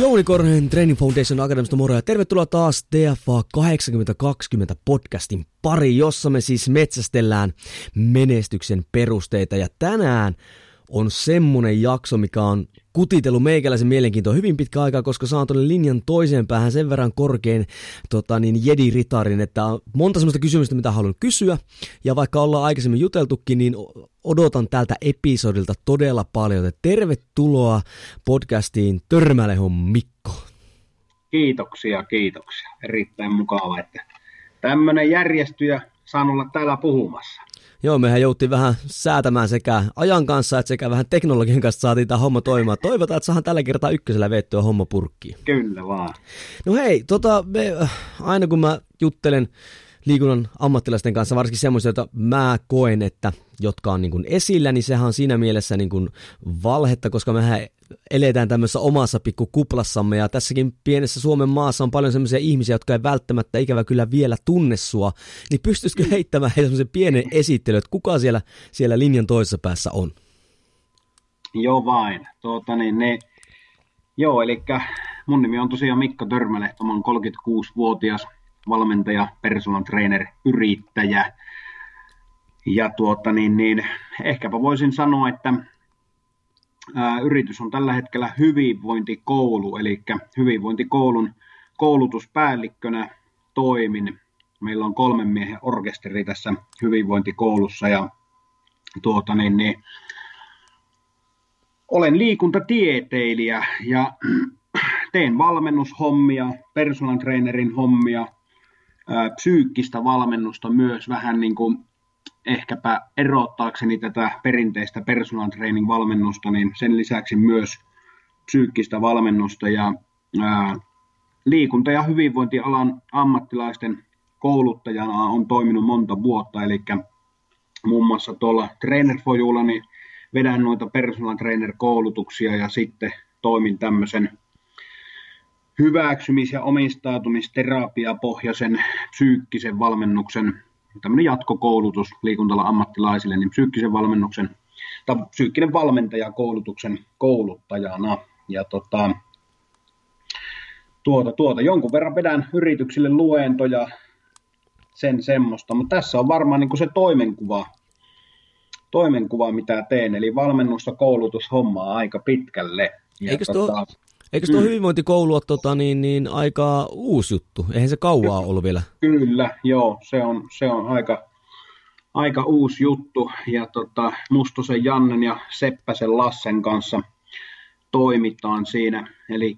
Jouni Korhonen Training Foundation Academista, moro ja tervetuloa taas DFA 80-20 podcastin pari, jossa me siis metsästellään menestyksen perusteita. Ja tänään on semmonen jakso, mikä on kutitellut meikäläisen mielenkiintoa hyvin pitkä aikaa, koska saan tuonne linjan toiseen päähän sen verran korkein jedi-ritarin, että on monta semmoista kysymystä, mitä haluan kysyä. Ja vaikka ollaan aikaisemmin juteltukin, niin odotan tältä episodilta todella paljon. Tervetuloa podcastiin Törmälehdon Mikko. Kiitoksia. Erittäin mukavaa, että tämmöinen järjestyjä saan olla täällä puhumassa. Joo, mehän jouttiin vähän säätämään sekä ajan kanssa että sekä vähän teknologian kanssa saatiin tämä homma toimimaan. Toivotaan, että saadaan tällä kertaa ykkösellä veettyä homma purkkiin. Kyllä vaan. No hei, aina kun mä juttelen liikunnan ammattilaisten kanssa, varsinkin semmoisia, joita mä koen, että jotka on niin kuin esillä, niin sehän on siinä mielessä niin kuin valhetta, koska mehän eletään tämmöisessä omassa pikkukuplassamme, ja tässäkin pienessä Suomen maassa on paljon semmoisia ihmisiä, jotka ei välttämättä ikävä kyllä vielä tunne sua, niin pystyisikö heittämään heille semmoisen pienen esittelyn, että kuka siellä linjan toisessa päässä on? Joo vain. Eli mun nimi on tosiaan Mikko Törmälehto, mä oon 36-vuotias valmentaja, personal trainer, yrittäjä, ja ehkäpä voisin sanoa, että yritys on tällä hetkellä hyvinvointikoulu, eli hyvinvointikoulun koulutuspäällikkönä toimin. Meillä on 3 miehen orkesteri tässä hyvinvointikoulussa, ja olen liikuntatieteilijä ja teen valmennushommia, personal trainerin hommia, psyykkistä valmennusta myös vähän niin kuin ehkäpä erottaakseni tätä perinteistä personal training valmennusta, niin sen lisäksi myös psyykkistä valmennusta ja liikunta- ja hyvinvointialan ammattilaisten kouluttajana on toiminut monta vuotta, eli muun muassa tuolla trainerfojulla niin vedän noita personal trainer koulutuksia ja sitten toimin tämmöisen hyväksymis- ja omistautumisterapiapohjaisen psyykkisen valmennuksen, tämmöinen jatkokoulutus liikuntala ammattilaisille, niin psyykkisen valmennuksen tai psyykkinen valmentajakoulutuksen kouluttajana. Ja jonkun verran vedän yrityksille luentoja, sen semmoista, mutta tässä on varmaan niin kuin se toimenkuva, mitä teen, eli valmennusta koulutushommaa aika pitkälle. Ja Eikös tuo hyvinvointikoulu ole aika uusi juttu? Eihän se kauaa ollut vielä. Kyllä, joo. Se on aika uusi juttu. Ja Mustosen Jannen ja Seppäsen Lassen kanssa toimitaan siinä. Eli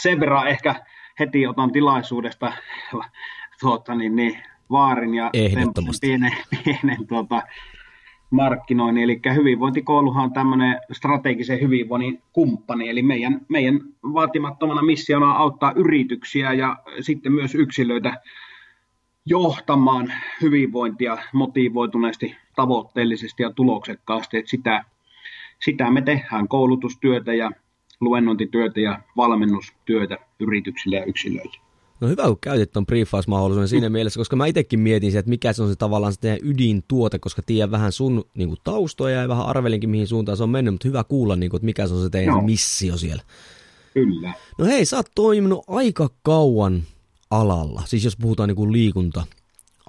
sen verran ehkä heti otan tilaisuudesta vaarin ja pienen markkinoinnin, eli hyvinvointikouluhan on tämmöinen strategisen hyvinvoinnin kumppani, eli meidän vaatimattomana missiona on auttaa yrityksiä ja sitten myös yksilöitä johtamaan hyvinvointia motivoituneesti, tavoitteellisesti ja tuloksekkaasti, että sitä me tehdään koulutustyötä ja luennointityötä ja valmennustyötä yrityksille ja yksilöille. No hyvä, kun käytit tuon briefausmahdollisuuden siinä mielessä, koska mä itsekin mietin sitä, että mikä se on se tavallaan se teidän ydintuote, koska tiedän vähän sun niin kuin taustoja ja vähän arvelinkin mihin suuntaan se on mennyt, mutta hyvä kuulla, niin kuin, että mikä se on se teidän missio siellä. Kyllä. No hei, sä oot toiminut aika kauan alalla, siis jos puhutaan niin kuin liikunta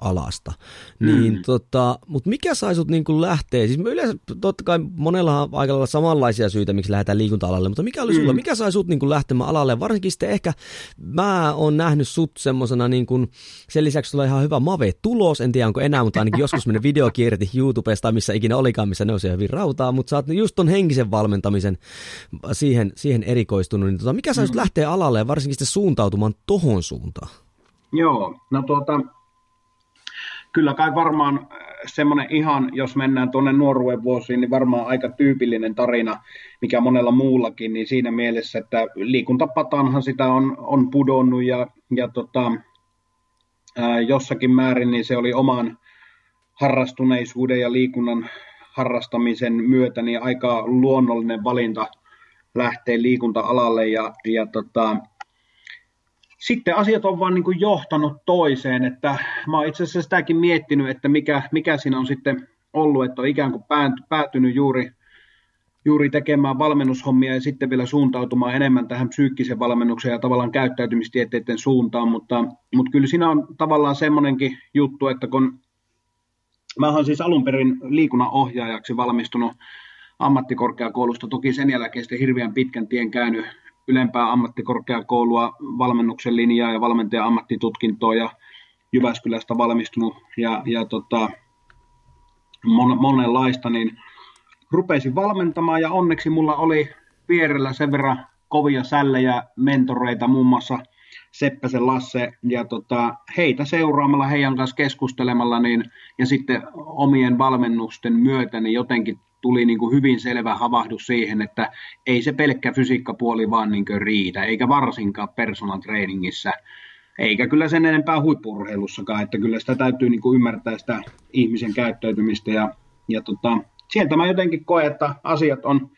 alasta. Niin, mutta mikä sai sut niin kuin lähteä? Siis me yleensä totta kai monella aikalailla samanlaisia syitä, miksi lähdetään liikunta-alalle, mutta mikä oli sulla? Mikä sai sut niin kuin lähtemään alalle? Varsinkin sitten ehkä mä oon nähnyt sut semmosena niin kuin, sen lisäksi sulla ihan hyvä mave-tulos, en tiedä onko enää, mutta ainakin joskus meni videokierti YouTubesta, missä ikinä olikaan, missä nousi hyvin rautaa, mutta sä oot just ton henkisen valmentamisen siihen erikoistunut. Niin, mikä sai sut lähteä alalle ja varsinkin sitten suuntautumaan tohon suuntaan? Joo, no kyllä kai varmaan semmoinen ihan, jos mennään tuonne nuoruuden vuosiin, niin varmaan aika tyypillinen tarina, mikä monella muullakin, niin siinä mielessä, että liikuntapataanhan sitä on pudonnut ja jossakin määrin niin se oli oman harrastuneisuuden ja liikunnan harrastamisen myötä niin aika luonnollinen valinta lähteä liikunta-alalle ja sitten asiat on vaan niin kuin johtanut toiseen, että mä oon itse asiassa sitäkin miettinyt, että mikä siinä on sitten ollut, että on ikään kuin päätynyt juuri tekemään valmennushommia ja sitten vielä suuntautumaan enemmän tähän psyykkisen valmennukseen ja tavallaan käyttäytymistieteiden suuntaan, mutta kyllä siinä on tavallaan semmoinenkin juttu, että kun mä oon siis alun perin liikunnanohjaajaksi valmistunut ammattikorkeakoulusta, toki sen jälkeen sitten hirveän pitkän tien käynyt ylempää ammattikorkeakoulua, valmennuksen linjaa ja valmentajan ammattitutkintoa ja Jyväskylästä valmistunut ja monenlaista, niin rupesin valmentamaan ja onneksi mulla oli vierellä sen verran kovia sällejä mentoreita, muun muassa Seppäsen Lasse ja heitä seuraamalla, heidän kanssa keskustelemalla niin, ja sitten omien valmennusten myötä niin jotenkin tuli niin kuin hyvin selvä havahdus siihen, että ei se pelkkä fysiikkapuoli vaan niin kuin riitä, eikä varsinkaan personal trainingissä, eikä kyllä sen enempää huippu-urheilussakaan, että kyllä sitä täytyy niin kuin ymmärtää sitä ihmisen käyttäytymistä ja sieltä mä jotenkin koen, että asiat on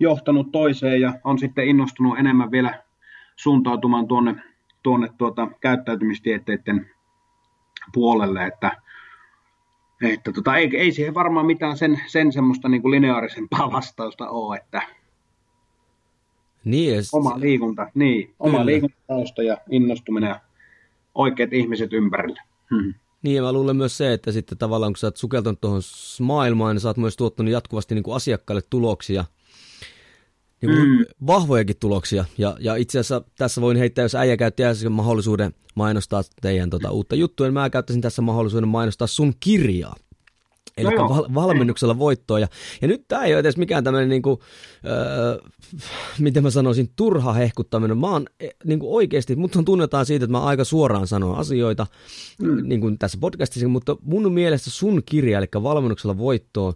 johtanut toiseen ja on sitten innostunut enemmän vielä suuntautumaan tuonne käyttäytymistieteiden puolelle, että ei siihen varmaan mitään sen semmoista niin kuin lineaarisempaa vastausta ole, että niin, oma liikunta, niin, oma liikuntatausta ja innostuminen ja oikeat ihmiset ympärillä. Niin, ja mä luulen myös se, että sitten tavallaan kun sä oot sukeltanut tuohon maailmaan, niin sä oot myös tuottanut jatkuvasti niin kuin asiakkaille tuloksia. Niin vahvojakin tuloksia, ja itse asiassa tässä voin heittää, jos äijä käytti mahdollisuuden mainostaa teidän uutta juttua, niin mä käyttäisin tässä mahdollisuuden mainostaa sun kirjaa. Eli valmennuksella voittoa. Ja nyt tämä ei ole edes mikään tämmöinen, miten mä sanoisin, turha hehkuttaminen. Mä oon oikeasti, muthan tunnetaan siitä, että mä aika suoraan sanon asioita niin kuin tässä podcastissa, mutta mun mielestä sun kirja, eli valmennuksella voittoa,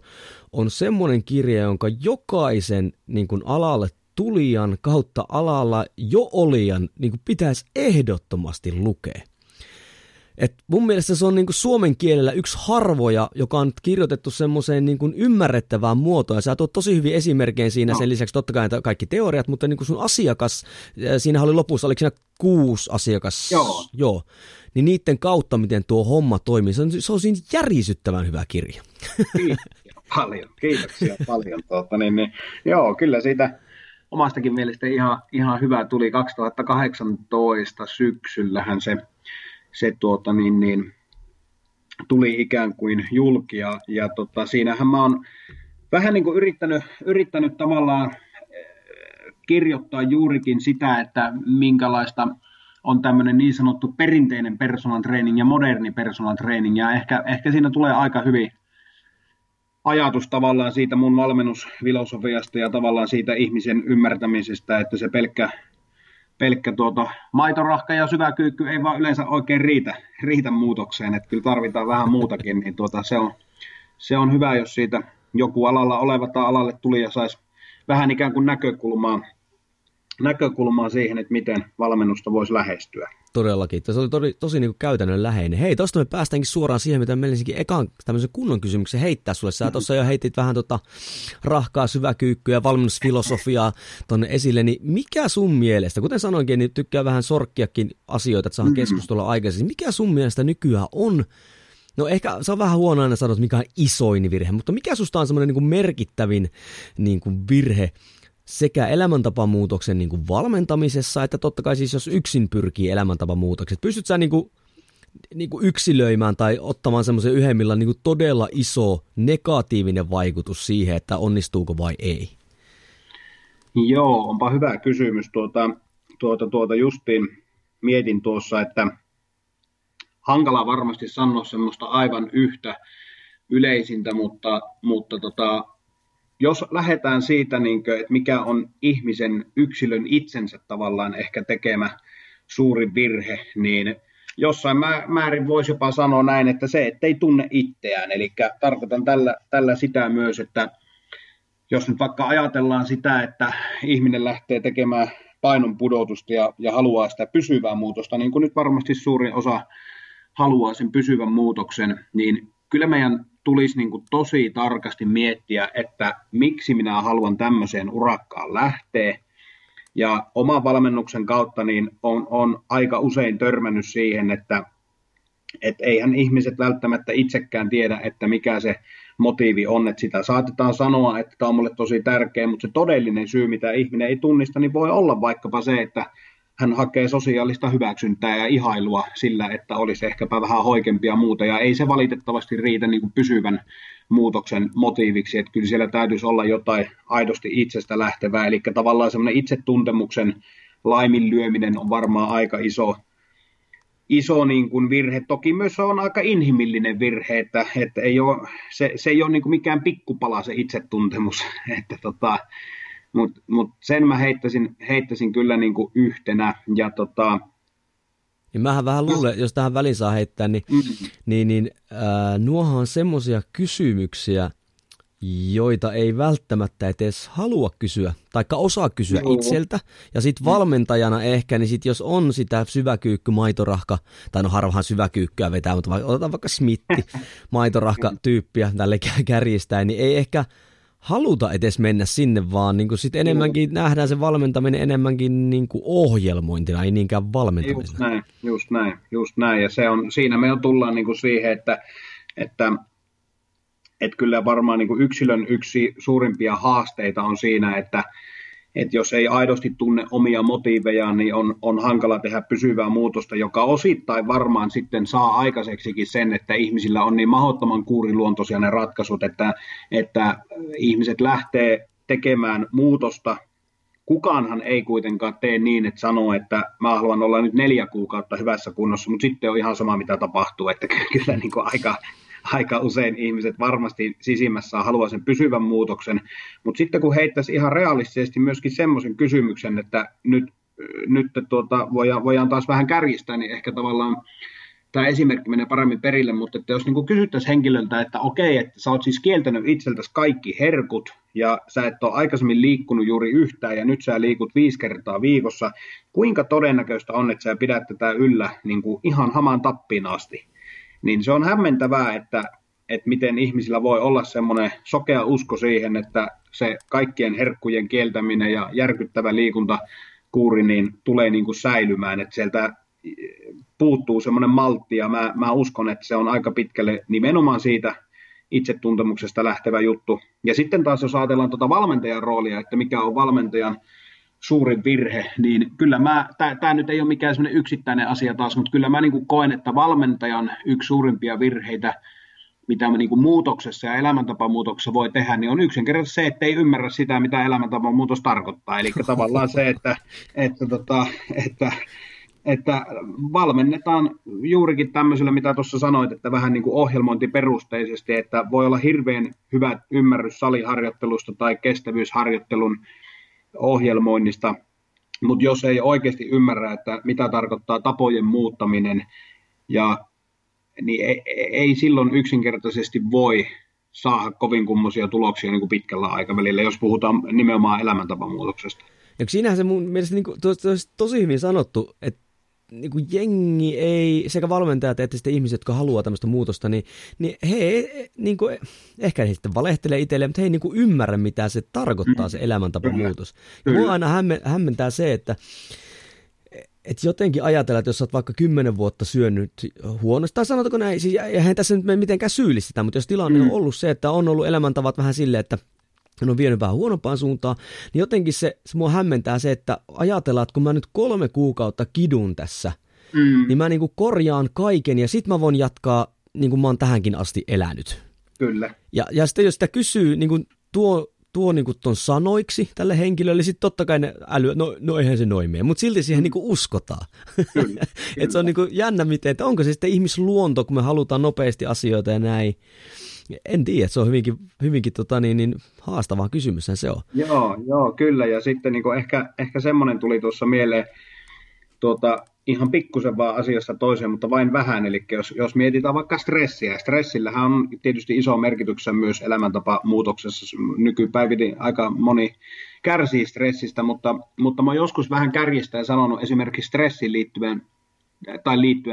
on semmoinen kirja, jonka jokaisen niin kuin alalle tulijan kautta alalla jo olijan niin kuin pitäisi ehdottomasti lukea. Et mun mielestä se on niinku suomen kielellä yksi harvoja, joka on kirjoitettu semmoiseen niinku ymmärrettävään muotoon. Ja sä tuot tosi hyvin esimerkkejä siinä, sen lisäksi totta kai kaikki teoriat, mutta niinku sun asiakas, siinä oli lopussa, oliko siinä 6 asiakas? Joo. Niin niiden kautta, miten tuo homma toimii, se on siinä järisyttävän hyvä kirja. Kiitoksia paljon. Joo, kyllä siitä omastakin mielestä ihan hyvä tuli 2018 syksyllähän se tuli ikään kuin julki ja siinähän mä oon vähän niin kuin yrittänyt tavallaan kirjoittaa juurikin sitä, että minkälaista on tämmöinen niin sanottu perinteinen personal training ja moderni personal training ja ehkä siinä tulee aika hyvin ajatus tavallaan siitä mun valmennusfilosofiasta ja tavallaan siitä ihmisen ymmärtämisestä, että se pelkkä maitorahka ja syvä kyykky ei vaan yleensä oikein riitä muutokseen, että kyllä tarvitaan vähän muutakin, niin se on hyvä, jos siitä joku alalla oleva tai alalle tuli ja saisi vähän ikään kuin näkökulmaa siihen, että miten valmennusta voisi lähestyä. Todellakin. Se oli tosi niin kuin käytännönläheinen. Hei, tuosta me päästäänkin suoraan siihen, mitä meilläkin ekan tämmöisen kunnon kysymyksen heittää sulle. Sä tuossa jo heitit vähän rahkaa, syväkyykkyä, valmennusfilosofiaa tuonne esille. Niin mikä sun mielestä, kuten sanoinkin, niin tykkää vähän sorkkiakin asioita, että saadaan keskustella aikaisemmin. Mikä sun mielestä nykyään on? No ehkä se on vähän huono aina sanoa, että mikä on isoin virhe, mutta mikä susta on semmoinen niin kuin merkittävin niin kuin virhe, sekä elämäntapamuutoksen niin kuin valmentamisessa, että totta kai siis jos yksin pyrkii elämäntapamuutokset. Pystytkö sä niin kuin niin kuin yksilöimään tai ottamaan semmoisen yhden, millä on niin kuin todella iso negatiivinen vaikutus siihen, että onnistuuko vai ei? Joo, onpa hyvä kysymys. Tuota justiin mietin tuossa, että hankala varmasti sanoa semmoista aivan yhtä yleisintä, mutta jos lähdetään siitä, niin kuin, että mikä on ihmisen yksilön itsensä tavallaan ehkä tekemä suuri virhe, niin jossain määrin voisi jopa sanoa näin, että se, ettei tunne itseään. Eli tarkoitan tällä sitä myös, että jos nyt vaikka ajatellaan sitä, että ihminen lähtee tekemään painon pudotusta ja haluaa sitä pysyvää muutosta, niin kuin nyt varmasti suurin osa haluaa sen pysyvän muutoksen, niin kyllä meidän tulisi niin kuin tosi tarkasti miettiä, että miksi minä haluan tämmöiseen urakkaan lähteä. Ja oman valmennuksen kautta niin on aika usein törmännyt siihen, että eihän ihmiset välttämättä itsekään tiedä, että mikä se motiivi on. Että sitä saatetaan sanoa, että tämä on mulle tosi tärkeä, mutta se todellinen syy, mitä ihminen ei tunnista, niin voi olla vaikkapa se, että hän hakee sosiaalista hyväksyntää ja ihailua sillä, että olisi ehkäpä vähän hoikempia ja muuta. Ja ei se valitettavasti riitä niin kuin pysyvän muutoksen motiiviksi. Että kyllä siellä täytyisi olla jotain aidosti itsestä lähtevää. Eli tavallaan semmoinen itsetuntemuksen laiminlyöminen on varmaan aika iso niin kuin virhe. Toki myös on aika inhimillinen virhe, että ei ole, se ei ole niin kuin mikään pikkupala se itsetuntemus. Mut sen mä heittäisin kyllä niinku yhtenä. Ja niin mähän vähän luulen, jos tähän väliin saa heittää, niin nuohan on semmoisia kysymyksiä, joita ei välttämättä edes halua kysyä, taikka osaa kysyä itseltä. Ja sitten valmentajana ehkä, niin sit jos on sitä syväkyykky-maitorahka, tai no harvahan syväkyykkyä vetää, mutta otetaan vaikka Smitti-maitorahka-tyyppiä tälle kärjistäen, niin ei ehkä haluta edes mennä sinne, vaan niin sit enemmänkin nähdään se valmentaminen enemmänkin niin ohjelmointina, ei niinkään valmentamisena. Just näin. Ja se on, siinä me jo tullaan niin siihen, että kyllä varmaan niin yksilön yksi suurimpia haasteita on siinä, että jos ei aidosti tunne omia motiivejaan, niin on hankala tehdä pysyvää muutosta, joka osittain varmaan sitten saa aikaiseksikin sen, että ihmisillä on niin mahdottoman kuuriluontoisia ne ratkaisut, että ihmiset lähtee tekemään muutosta. Kukaanhan ei kuitenkaan tee niin, että sanoo, että mä haluan olla nyt 4 kuukautta hyvässä kunnossa, mutta sitten on ihan sama, mitä tapahtuu, että kyllä niin kuin aika usein ihmiset varmasti sisimmässään haluaa sen pysyvän muutoksen, mutta sitten kun heittäisi ihan realistisesti myöskin semmoisen kysymyksen, että nyt voidaan taas vähän kärjistää, niin ehkä tavallaan tämä esimerkki menee paremmin perille, mutta että jos niin kysyttäisiin henkilöltä, että okei, että sä oot siis kieltänyt itseltäsi kaikki herkut ja sä et ole aikaisemmin liikkunut juuri yhtään ja nyt sä liikut 5 kertaa viikossa, kuinka todennäköistä on, että sä pidät tätä yllä niin kuin ihan hamaan tappiin asti? Niin se on hämmentävää, että miten ihmisillä voi olla semmoinen sokea usko siihen, että se kaikkien herkkujen kieltäminen ja järkyttävä liikuntakuuri niin tulee niin kuin säilymään, että sieltä puuttuu semmoinen maltti ja mä uskon, että se on aika pitkälle nimenomaan siitä itsetuntemuksesta lähtevä juttu. Ja sitten taas jos ajatellaan tuota valmentajan roolia, että mikä on valmentajan suurin virhe, niin kyllä tämä nyt ei ole mikään sellainen yksittäinen asia taas, mutta kyllä mä niin kuin koen, että valmentajan yksi suurimpia virheitä, mitä me niin kuin muutoksessa ja elämäntapamuutoksessa voi tehdä, niin on yksinkertaisesti se, että ei ymmärrä sitä, mitä elämäntapamuutos tarkoittaa. Eli tavallaan se, että valmennetaan juurikin tämmöisellä, mitä tuossa sanoit, että vähän niin kuin ohjelmointiperusteisesti, että voi olla hirveän hyvä ymmärrys saliharjoittelusta tai kestävyysharjoittelun ohjelmoinnista, mutta jos ei oikeasti ymmärrä, että mitä tarkoittaa tapojen muuttaminen, niin ei silloin yksinkertaisesti voi saada kovin kummoisia tuloksia niin kuin pitkällä aikavälillä, jos puhutaan nimenomaan elämäntapamuutoksesta. Ja siinähän se mun mielestä niin kuin, tosi hyvin sanottu, että niin kuin jengi ei, sekä valmentajat että sitten ihmiset, jotka haluaa tämmöistä muutosta, niin he niin kuin, ehkä he sitten valehtelee itselleen, mutta he ei niin kuin ymmärrä, mitä se tarkoittaa se elämäntapamuutos. Mua aina hämmentää se, että jotenkin ajatella, että jos sä oot vaikka 10 vuotta syönyt huonosti, tai sanotaanko näin, siis eihän tässä nyt mitenkään syyllistetä, mutta jos tilanne on ollut se, että on ollut elämäntavat vähän silleen, että hän on vienyt vähän huonompaan suuntaan, niin jotenkin se mua hämmentää se, että ajatellaan, että kun mä nyt 3 kuukautta kidun tässä, niin mä niinku korjaan kaiken ja sit mä voin jatkaa niin kuin mä oon tähänkin asti elänyt. Kyllä. Ja sitten jos sitä kysyy niin kuin tuo niin kuin ton sanoiksi tälle henkilölle, sitten totta kai ne älyä, no eihän se noin mene, mutta silti siihen niin kuin uskotaan. Kyllä. Että se on niin kuin jännä miten, että onko se sitten ihmisluonto, kun me halutaan nopeasti asioita ja näin. En tiedä, se on hyvinkin haastava kysymyshän se on. Joo, kyllä. Ja sitten niin kuin ehkä semmoinen tuli tuossa mieleen, ihan pikkusen vaan asiasta toiseen, mutta vain vähän. Eli jos mietitään vaikka stressiä, stressillähän on tietysti iso merkityksensä myös elämäntapamuutoksessa. Nykypäivin aika moni kärsii stressistä, mutta mä oon joskus vähän kärjistäen sanonut esimerkiksi stressiin liittyen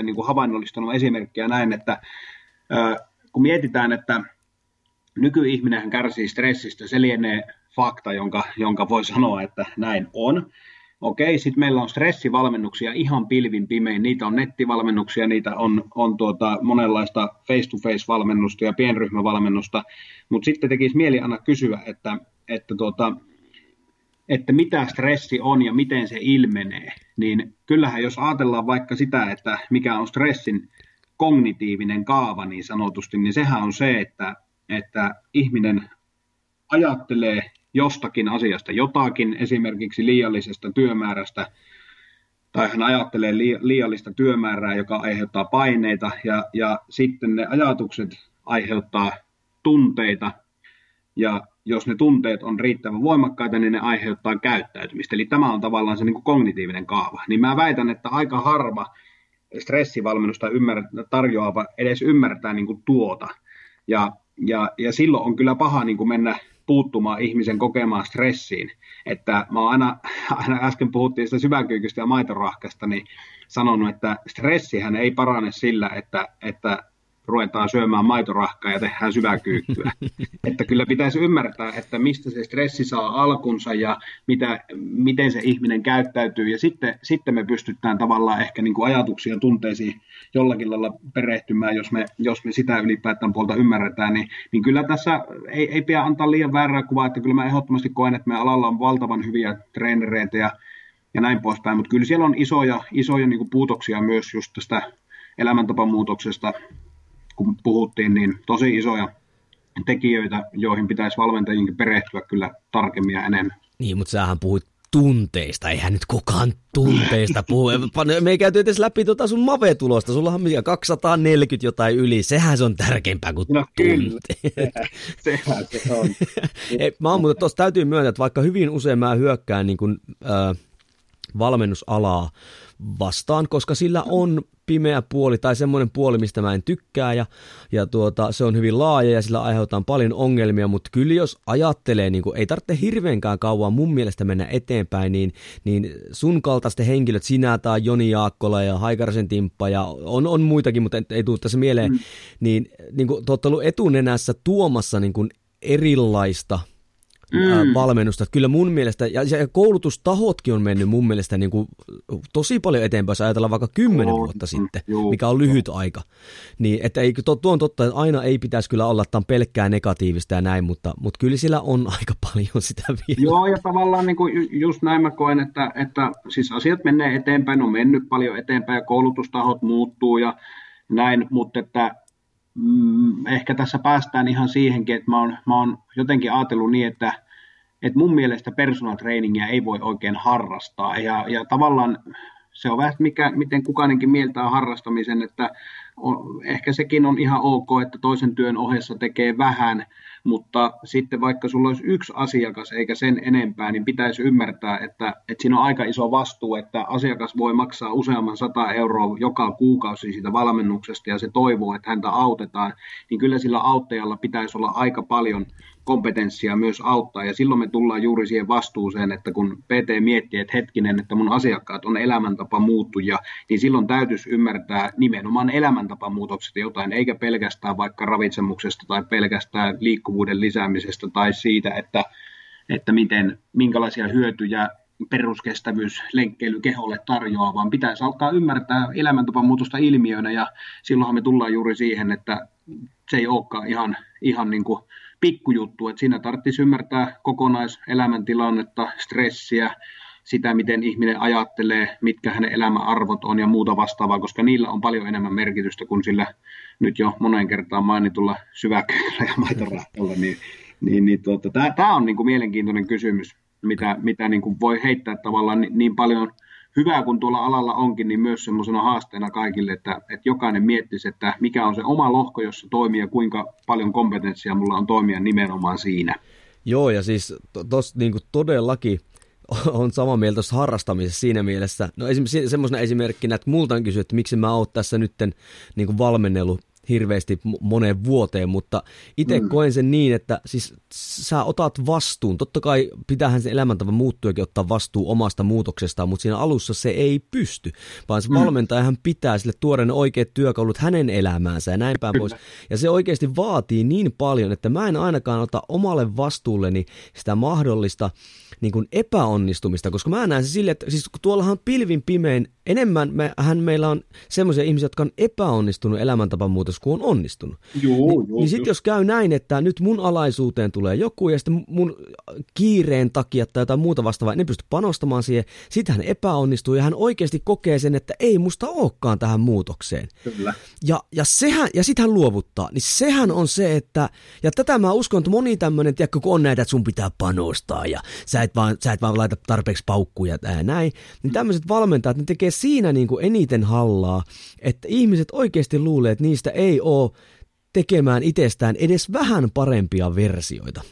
niin kuin havainnollistanut esimerkkiä näin, että kun mietitään, että nykyihminenhän kärsii stressistä, se lienee fakta, jonka voi sanoa, että näin on. Okei, sitten meillä on stressivalmennuksia ihan pilvin pimein, niitä on nettivalmennuksia, niitä on monenlaista face-to-face-valmennusta ja pienryhmävalmennusta, mutta sitten tekisi mieli aina kysyä, että mitä stressi on ja miten se ilmenee, niin kyllähän jos ajatellaan vaikka sitä, että mikä on stressin kognitiivinen kaava niin sanotusti, niin sehän on se, että ihminen ajattelee jostakin asiasta jotakin, esimerkiksi liiallisesta työmäärästä, tai hän ajattelee liiallista työmäärää, joka aiheuttaa paineita, ja sitten ne ajatukset aiheuttaa tunteita, ja jos ne tunteet on riittävän voimakkaita, niin ne aiheuttaa käyttäytymistä, eli tämä on tavallaan se niin kuin kognitiivinen kaava, niin mä väitän, että aika harva stressivalmennusta tarjoava edes ymmärtää niin kuin tuota, ja silloin on kyllä paha niin kuin mennä puuttumaan ihmisen kokemaan stressiin, että mä oon aina äsken puhuttiin sitä syväkyykystä ja maitorahkasta, niin sanonut, että stressihän ei parane sillä, että ruvetaan syömään maitorahkaa ja tehdään syväkyykkyä, että kyllä pitäisi ymmärtää, että mistä se stressi saa alkunsa ja miten se ihminen käyttäytyy ja sitten me pystytään tavallaan ehkä niin kuin ajatuksia ja tunteisiin jollakin lailla perehtymään, jos me sitä ylipäätään puolta ymmärretään, niin kyllä tässä ei pidä antaa liian väärää kuvaa, että kyllä mä ehdottomasti koen, että meidän alalla on valtavan hyviä treenereitä ja näin poispäin, mutta kyllä siellä on isoja niin kuin puutoksia myös just tästä elämäntapamuutoksesta, kun puhuttiin, niin tosi isoja tekijöitä, joihin pitäisi valmentajienkin perehtyä kyllä tarkemmin ja enemmän. Niin, mutta sähän puhuit tunteista, eihän nyt kukaan tunteista puhu. Me ei käyty edes läpi sun MAVE-tulosta, sulla on 240 jotain yli, sehän se on tärkeämpää kuin tunteet. Sehän se on. Mä oon, mutta tuossa täytyy myöntää, että vaikka hyvin usein mä hyökkään niin kuin, valmennusalaa vastaan, koska sillä on pimeä puoli tai semmoinen puoli, mistä mä en tykkää ja se on hyvin laaja ja sillä aiheutetaan paljon ongelmia, mutta kyllä jos ajattelee, niin ei tarvitse hirveänkään kauan mun mielestä mennä eteenpäin, niin sun kaltaisten henkilöt, sinä tai Joni Jaakkola ja Haikarisen Timppa ja on muitakin, mutta ei tule tässä mieleen, niin te olette olleet etunenässä tuomassa niin kuin erilaista valmennusta. Kyllä mun mielestä, ja koulutustahotkin on mennyt mun mielestä niin kuin tosi paljon eteenpäin, jos ajatellaan vaikka 10 vuotta sitten, mikä on lyhyt aika. Niin, että ei, tuo on totta, että aina ei pitäisi kyllä olla, että on pelkkää negatiivista ja näin, mutta kyllä sillä on aika paljon sitä vielä. Joo, ja tavallaan niin kuin just näin mä koen, että siis asiat menee eteenpäin, on mennyt paljon eteenpäin, ja koulutustahot muuttuu ja näin, mutta että ehkä tässä päästään ihan siihenkin, että mä oon jotenkin ajatellut niin, että mun mielestä personal trainingia ei voi oikein harrastaa ja tavallaan se on vähän miten kukainenkin mieltää harrastamisen, että ehkä sekin on ihan ok, että toisen työn ohessa tekee vähän, mutta sitten vaikka sulla olisi yksi asiakas eikä sen enempää, niin pitäisi ymmärtää, että siinä on aika iso vastuu, että asiakas voi maksaa useamman 100 € joka kuukausi siitä valmennuksesta ja se toivoo, että häntä autetaan, niin kyllä sillä auttajalla pitäisi olla aika paljon kompetenssia myös auttaa ja silloin me tullaan juuri siihen vastuuseen, että kun PT miettii, että hetkinen, että mun asiakkaat on elämäntapamuuttuja, niin silloin täytyisi ymmärtää nimenomaan elämäntapamuutokset jotain, eikä pelkästään vaikka ravitsemuksesta tai pelkästään liikkuvuuden lisäämisestä tai siitä, että minkälaisia hyötyjä peruskestävyys, lenkkeily keholle tarjoaa, vaan pitäisi alkaa ymmärtää elämäntapamuutosta ilmiönä ja silloinhan me tullaan juuri siihen, että se ei olekaan ihan niin kuin pikkujuttu, että siinä tarvitsisi ymmärtää kokonaiselämäntilannetta, stressiä, sitä, miten ihminen ajattelee, mitkä hänen elämänarvot on ja muuta vastaavaa, koska niillä on paljon enemmän merkitystä kuin sillä nyt jo moneen kertaan mainitulla syväköykällä ja maitorahtolla. Tämä on niinku mielenkiintoinen kysymys, mitä niinku voi heittää tavallaan niin paljon hyvää kuin tuolla alalla onkin, niin myös semmoisena haasteena kaikille, että jokainen miettisi, että mikä on se oma lohko, jossa toimii ja kuinka paljon kompetenssia mulla on toimia nimenomaan siinä. Joo, ja siis tuossa niinku todellakin on samaa mieltä tuossa harrastamisessa siinä mielessä. No semmoisena esimerkkinä, että multa on kysynyt, että miksi mä oon tässä nytten niinku valmennellut hirveästi moneen vuoteen, mutta itse koen sen niin, että siis sä otat vastuun. Totta kai pitäähän sen elämäntavan muuttujakin ottaa vastuu omasta muutoksestaan, mutta siinä alussa se ei pysty, vaan se valmentajahan pitää sille tuoda ne oikeat työkalut hänen elämäänsä ja näin päin pois. Ja se oikeasti vaatii niin paljon, että mä en ainakaan ota omalle vastuulleni sitä mahdollista niin kuin epäonnistumista, koska mä näen se silleen, että siis tuollahan pilvin pimein enemmän meillä on semmoisia ihmisiä, jotka on epäonnistunut elämäntavan muutos, kun on onnistunut. Niin sitten jos käy näin, että nyt mun alaisuuteen tulee joku ja sitten mun kiireen takia tai jotain muuta vastaavaa, en pysty panostamaan siihen, sitten hän epäonnistuu ja hän oikeasti kokee sen, että ei musta olekaan tähän muutokseen. Kyllä. Ja sitten hän luovuttaa. Niin sehän on se, että, ja tätä mä uskon, että moni tämmöinen, tiedätkö, kun on näitä, että sun pitää panostaa ja sä et vaan laita tarpeeksi paukkuja ja näin, niin tämmöiset valmentajat, ne tekee siinä niin kuin eniten hallaa, että ihmiset oikeasti luulee, että niistä ei ole tekemään itsestään edes vähän parempia versioita.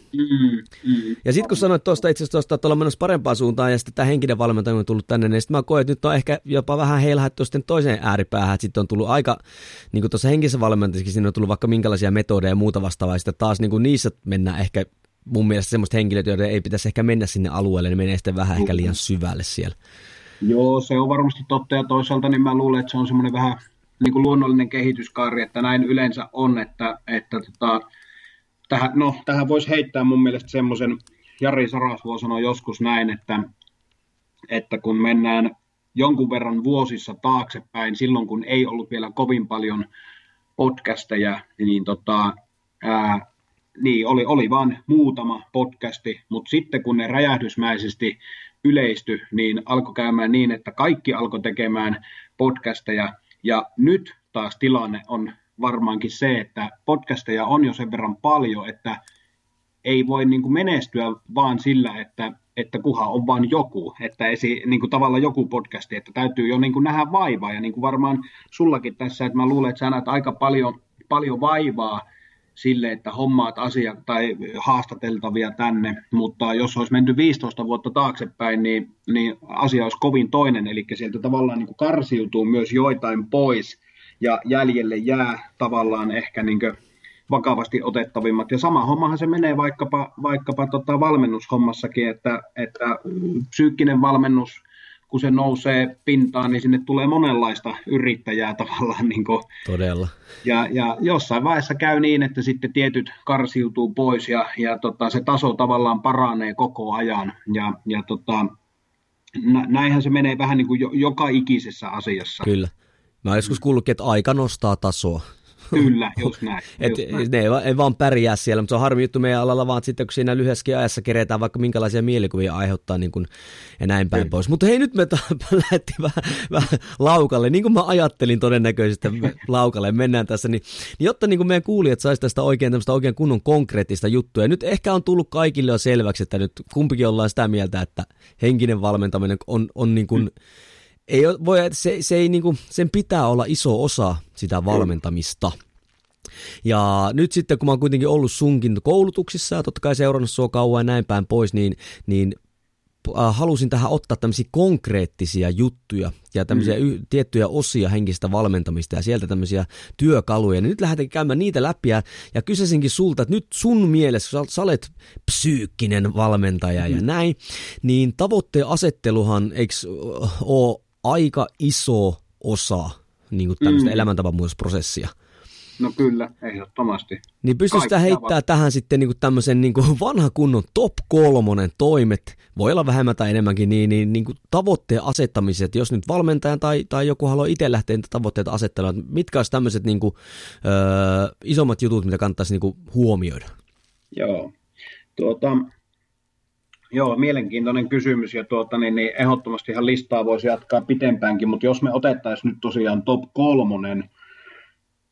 Ja sitten kun sanoit tuosta itse asiassa, että ollaan menossa parempaan suuntaan ja sitten tämä henkinen valmentaja on tullut tänne, niin sitten mä koen, että nyt on ehkä jopa vähän heilahattu sitten toiseen ääripäähän, että sitten on tullut aika, niin kuin tuossa henkisessä valmentajassakin, siinä on tullut vaikka minkälaisia metodeja ja muuta vastaavaa, ja sitten taas niin kuin niissä mennään ehkä mun mielestä semmoista henkilöitä, joiden ei pitäisi ehkä mennä sinne alueelle, niin menee sitten vähän ehkä liian syvälle siellä. Joo, se on varmasti totta ja toisaalta niin mä luulen, että se on semmoinen vähän niin kuin luonnollinen kehityskaari, että näin yleensä on, että tähän voisi heittää mun mielestä semmoisen, Jari Sarasvuo sanoi joskus näin, että kun mennään jonkun verran vuosissa taaksepäin, silloin kun ei ollut vielä kovin paljon podcasteja, niin oli vain muutama podcasti, mutta sitten kun ne räjähdysmäisesti yleisty, niin alkoi käymään niin, että kaikki alkoi tekemään podcasteja, ja nyt taas tilanne on varmaankin se, että podcasteja on jo sen verran paljon, että ei voi niin kuin menestyä vaan sillä, että kunhan on vaan joku, että niin kuin tavallaan joku podcasti, että täytyy jo niin kuin nähdä vaivaa, ja niin kuin varmaan sullakin tässä, että mä luulen, että sä näet aika paljon vaivaa sille, että hommaat asia tai haastateltavia tänne, mutta jos olisi menty 15 vuotta taaksepäin, niin asia olisi kovin toinen, eli sieltä tavallaan niin kuin karsiutuu myös joitain pois ja jäljelle jää tavallaan ehkä niin kuin vakavasti otettavimmat. Ja sama hommahan se menee vaikkapa valmennushommassakin, että psyykkinen valmennus, kun se nousee pintaan, niin sinne tulee monenlaista yrittäjää tavallaan. Niin kuin. Todella. Ja jossain vaiheessa käy niin, että sitten tietyt karsiutuu pois ja se taso tavallaan paranee koko ajan. Ja näinhän se menee vähän niin kuin joka ikisessä asiassa. Kyllä. Mä olen joskus kuullutkin, että aika nostaa tasoa. Kyllä, just näin. Ne ei vaan pärjää siellä, mutta se on harmi juttu meidän alalla, vaan sitten kun siinä lyhyessäkin ajassa keretään vaikka minkälaisia mielikuvia aiheuttaa niin kuin, ja näin päin pois. Mutta hei, nyt me lähdettiin vähän laukalle, niin kuin mä ajattelin todennäköisesti laukalle, mennään tässä. Niin jotta niin kuin meidän kuulijat saisi tästä oikein kunnon konkreettista juttua, ja nyt ehkä on tullut kaikille jo selväksi, että nyt kumpikin ollaan sitä mieltä, että henkinen valmentaminen on niin kuin... Sen pitää olla iso osa sitä valmentamista. Ja nyt sitten, kun mä oon kuitenkin ollut sunkin koulutuksissa ja totta kai seurannut sua kauan ja näin päin pois, niin halusin tähän ottaa tämmöisiä konkreettisia juttuja ja tämmöisiä tiettyjä osia henkistä valmentamista ja sieltä tämmöisiä työkaluja. Nyt lähdetään käymään niitä läpi ja kysyisinkin sulta, että nyt sun mielessä, kun sä olet psyykkinen valmentaja ja näin, niin tavoitteen asetteluhan eikö ole aika iso osa niin kuin tämmöistä elämäntapamuutosprosessia? No kyllä, ehdottomasti. Niin pystyisi heittämään tähän sitten niin kuin tämmöisen niin kuin vanha kunnon top 3 toimet, voi olla vähemmän tai enemmänkin, niin kuin tavoitteen asettamiset, jos nyt valmentajan tai joku haluaa itse lähteä niitä tavoitteita asettelemaan, mitkä olisi tämmöiset niin kuin, isommat jutut, mitä kannattaisi niin kuin huomioida? Joo, Joo, mielenkiintoinen kysymys ja niin ehdottomasti ihan listaa voisi jatkaa pitempäänkin, mutta jos me otettaisiin nyt tosiaan top 3,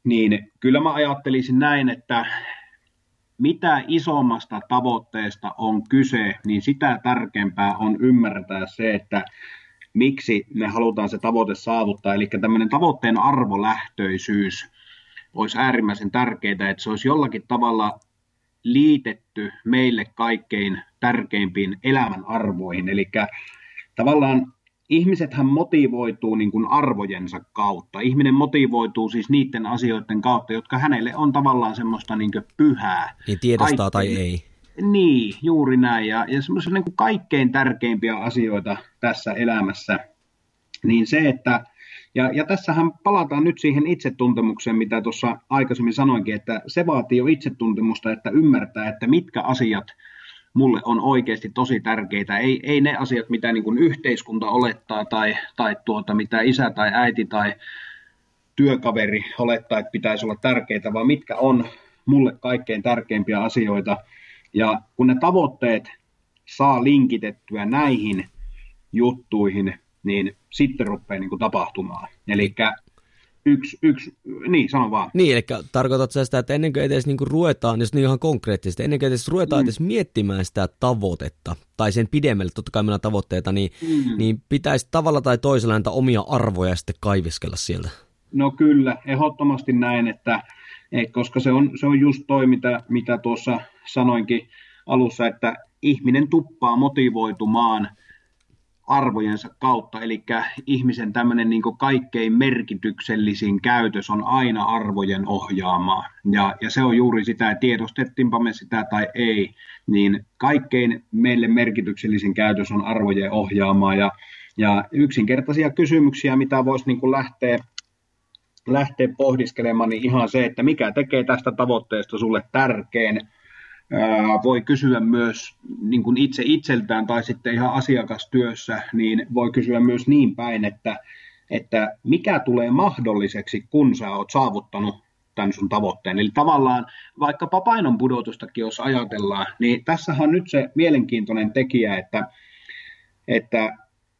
niin kyllä mä ajattelisin näin, että mitä isommasta tavoitteesta on kyse, niin sitä tärkeämpää on ymmärtää se, että miksi me halutaan se tavoite saavuttaa. Eli tämmöinen tavoitteen arvolähtöisyys olisi äärimmäisen tärkeää, että se olisi jollakin tavalla liitetty meille kaikkein tärkeimpiin elämän arvoihin. Eli tavallaan ihmisethän motivoituu niin kuin arvojensa kautta. Ihminen motivoituu siis niiden asioiden kautta, jotka hänelle on tavallaan semmoista niin kuin pyhää. Niin tiedostaa tai ei. Niin, juuri näin. Ja semmoisia niin kuin kaikkein tärkeimpiä asioita tässä elämässä, niin se, että ja tässähän palataan nyt siihen itsetuntemukseen, mitä tuossa aikaisemmin sanoinkin, että se vaatii jo itsetuntemusta, että ymmärtää, että mitkä asiat mulle on oikeasti tosi tärkeitä. Ei ne asiat, mitä niin kuin yhteiskunta olettaa tai mitä isä tai äiti tai työkaveri olettaa, että pitäisi olla tärkeitä, vaan mitkä on mulle kaikkein tärkeimpiä asioita. Ja kun ne tavoitteet saa linkitettyä näihin juttuihin, niin sitten rupeaa niin kuin tapahtumaan. Eli niin sano vaan. Niin, eli tarkoitatko sitä, että ennen kuin edes niin kuin ruvetaan, jos niin ihan konkreettisesti, ennen kuin edes ruvetaan edes miettimään sitä tavoitetta, tai sen pidemmälle, totta kai meillä on tavoitteita, niin pitäisi tavalla tai toisella näitä omia arvoja ja sitten kaiviskella sieltä. No kyllä, ehdottomasti näin, että koska se on just toi, mitä tuossa sanoinkin alussa, että ihminen tuppaa motivoitumaan arvojensa kautta, eli ihmisen tämmöinen niin kuin kaikkein merkityksellisin käytös on aina arvojen ohjaamaa, ja se on juuri sitä, tiedostettiinpa me sitä tai ei, niin kaikkein meille merkityksellisin käytös on arvojen ohjaamaa, ja yksinkertaisia kysymyksiä, mitä voisi niin kuin lähteä pohdiskelemaan, niin ihan se, että mikä tekee tästä tavoitteesta sulle tärkeän. Voi kysyä myös niin kuin itse itseltään tai sitten ihan asiakastyössä, niin voi kysyä myös niin päin, että mikä tulee mahdolliseksi, kun sä oot saavuttanut tämän sun tavoitteen. Eli tavallaan vaikkapa painon pudotustakin, jos ajatellaan, niin tässähän on nyt se mielenkiintoinen tekijä, että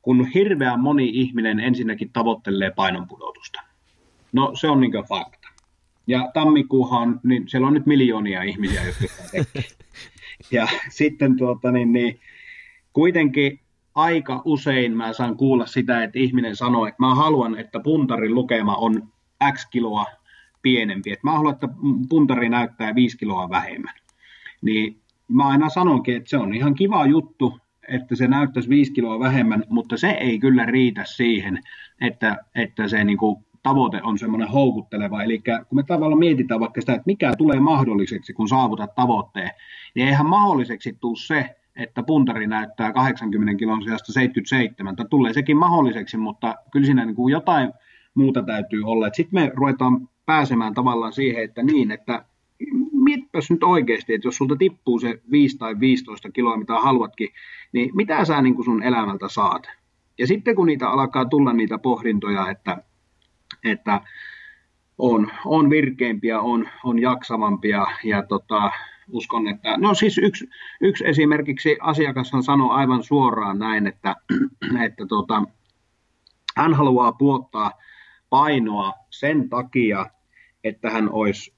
kun hirveän moni ihminen ensinnäkin tavoittelee painon pudotusta. No se on niin kuin fakta. Ja tammikuuhan, niin siellä on nyt miljoonia ihmisiä, jotka tekee. Ja sitten kuitenkin aika usein mä saan kuulla sitä, että ihminen sanoo, että mä haluan, että puntarin lukema on X kiloa pienempi. Että mä haluan, että puntari näyttää 5 kiloa vähemmän. Niin mä aina sanonkin, että se on ihan kiva juttu, että se näyttäisi 5 kiloa vähemmän, mutta se ei kyllä riitä siihen, että se niinku tavoite on semmoinen houkutteleva, eli kun me tavallaan mietitään vaikka sitä, että mikä tulee mahdolliseksi, kun saavutat tavoitteen, niin eihän mahdolliseksi tule se, että puntari näyttää 80 kilon sijasta 77, tulee sekin mahdolliseksi, mutta kyllä siinä niin kuin jotain muuta täytyy olla. Sitten me ruvetaan pääsemään tavallaan siihen, että mietipäs nyt oikeasti, että jos sulta tippuu se 5 tai 15 kiloa, mitä haluatkin, niin mitä sä niin kuin sun elämältä saat? Ja sitten kun niitä alkaa tulla niitä pohdintoja, että on virkeimpiä, on jaksavampia ja uskon, että no siis yksi esimerkiksi asiakashan sanoi aivan suoraan näin, että hän haluaa puottaa painoa sen takia, että hän olisi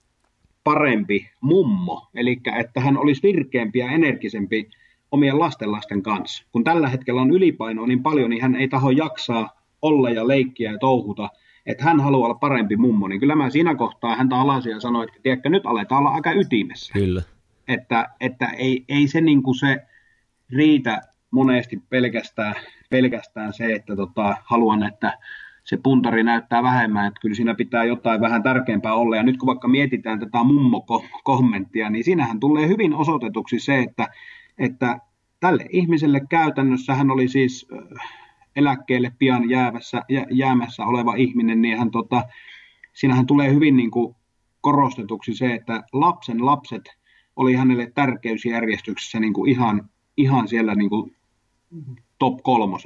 parempi mummo, eli että hän olisi virkeämpi ja energisempi omien lasten kanssa. Kun tällä hetkellä on ylipainoa niin paljon, niin hän ei taho jaksaa olla ja leikkiä ja touhuta, että hän haluaa olla parempi mummo, niin kyllä mä siinä kohtaa häntä alasin ja sanoin, että tiedätkö, nyt aletaan olla aika ytimessä. Kyllä. Että ei se, niin kuin se riitä monesti pelkästään se, että haluan, että se puntari näyttää vähemmän, että kyllä siinä pitää jotain vähän tärkeämpää olla. Ja nyt kun vaikka mietitään tätä mummo-kommenttia, niin siinähän tulee hyvin osoitetuksi se, että tälle ihmiselle käytännössä hän oli siis eläkkeelle pian jäämässä oleva ihminen, niin siinähän tulee hyvin niin kuin korostetuksi se, että lapsen lapset oli hänelle tärkeysjärjestyksessä niin kuin ihan siellä niin kuin top 3.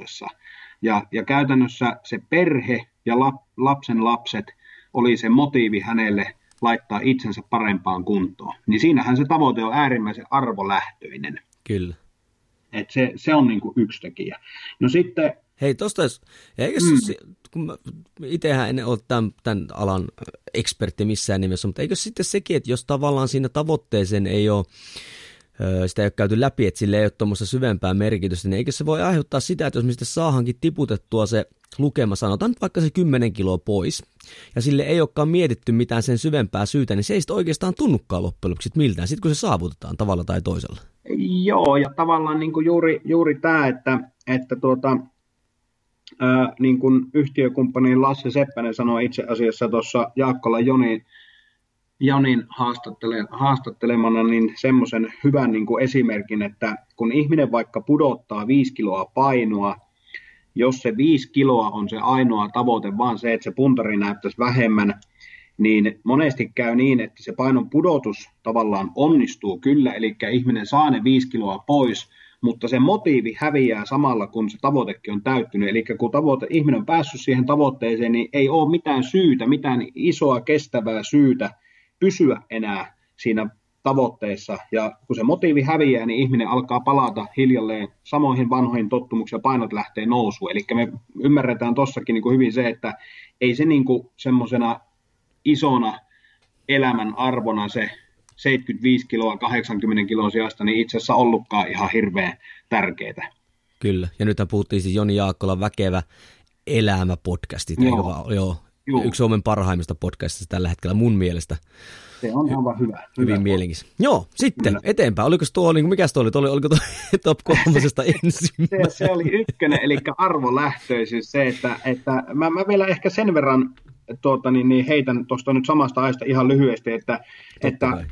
Ja käytännössä se perhe ja lapsen lapset oli se motiivi hänelle laittaa itsensä parempaan kuntoon. Niin siinähän se tavoite on äärimmäisen arvolähtöinen. Kyllä. Et se on niinku yksi tekijä. No sitten... Hei, tuosta kun itsehän en ole tämän alan ekspertti missään nimessä, mutta eikö sitten sekin, että jos tavallaan siinä tavoitteeseen ei ole, sitä ei ole käyty läpi, että sillä ei ole tuommoista syvempää merkitystä, niin eikö se voi aiheuttaa sitä, että jos me sitten saahankin tiputettua se lukema, sanotaan vaikka se 10 kiloa pois, ja sille ei olekaan mietitty mitään sen syvempää syytä, niin se ei sitten oikeastaan tunnukaan loppujen lopuksi miltään, sitten kun se saavutetaan tavalla tai toisella. Joo, ja tavallaan niin kuin juuri tämä, että niin kuin yhtiökumppani Lasse Seppänen sanoi itse asiassa tuossa Jaakkola Jonin haastattelemana niin semmoisen hyvän niin kuin esimerkin, että kun ihminen vaikka pudottaa 5 kiloa painoa, jos se 5 kiloa on se ainoa tavoite, vaan se, että se puntari näyttäisi vähemmän, niin monesti käy niin, että se painon pudotus tavallaan onnistuu kyllä, eli ihminen saa ne 5 kiloa pois, mutta se motiivi häviää samalla, kun se tavoitekin on täyttynyt. Eli kun ihminen on päässyt siihen tavoitteeseen, niin ei ole mitään syytä, mitään isoa kestävää syytä pysyä enää siinä tavoitteessa. Ja kun se motiivi häviää, niin ihminen alkaa palata hiljalleen samoihin vanhoihin tottumuksiin ja painot lähtee nousuun. Eli me ymmärretään tuossakin niin kuin hyvin se, että ei se niin kuin semmoisena isona elämän arvona se 75 kiloa 80 kiloa sijasta, niin itse asiassa ollutkaan ihan hirveän tärkeää. Kyllä, ja nythän puhuttiin siis Joni Jaakkolan Väkevä elämä-podcastit. Joo. Yksi Suomen parhaimmista podcastista tällä hetkellä mun mielestä. Se on aivan hyvä. Hyvin mielenkiintoista. Joo, sitten eteenpäin. Oliko tuo, niin mikäs tuo oli? Oliko tuo top 3 ensimmäinen? Se oli ykkönen, eli arvolähtöisyys. Se, että mä vielä ehkä sen verran niin heitän tuosta nyt samasta ajasta ihan lyhyesti, että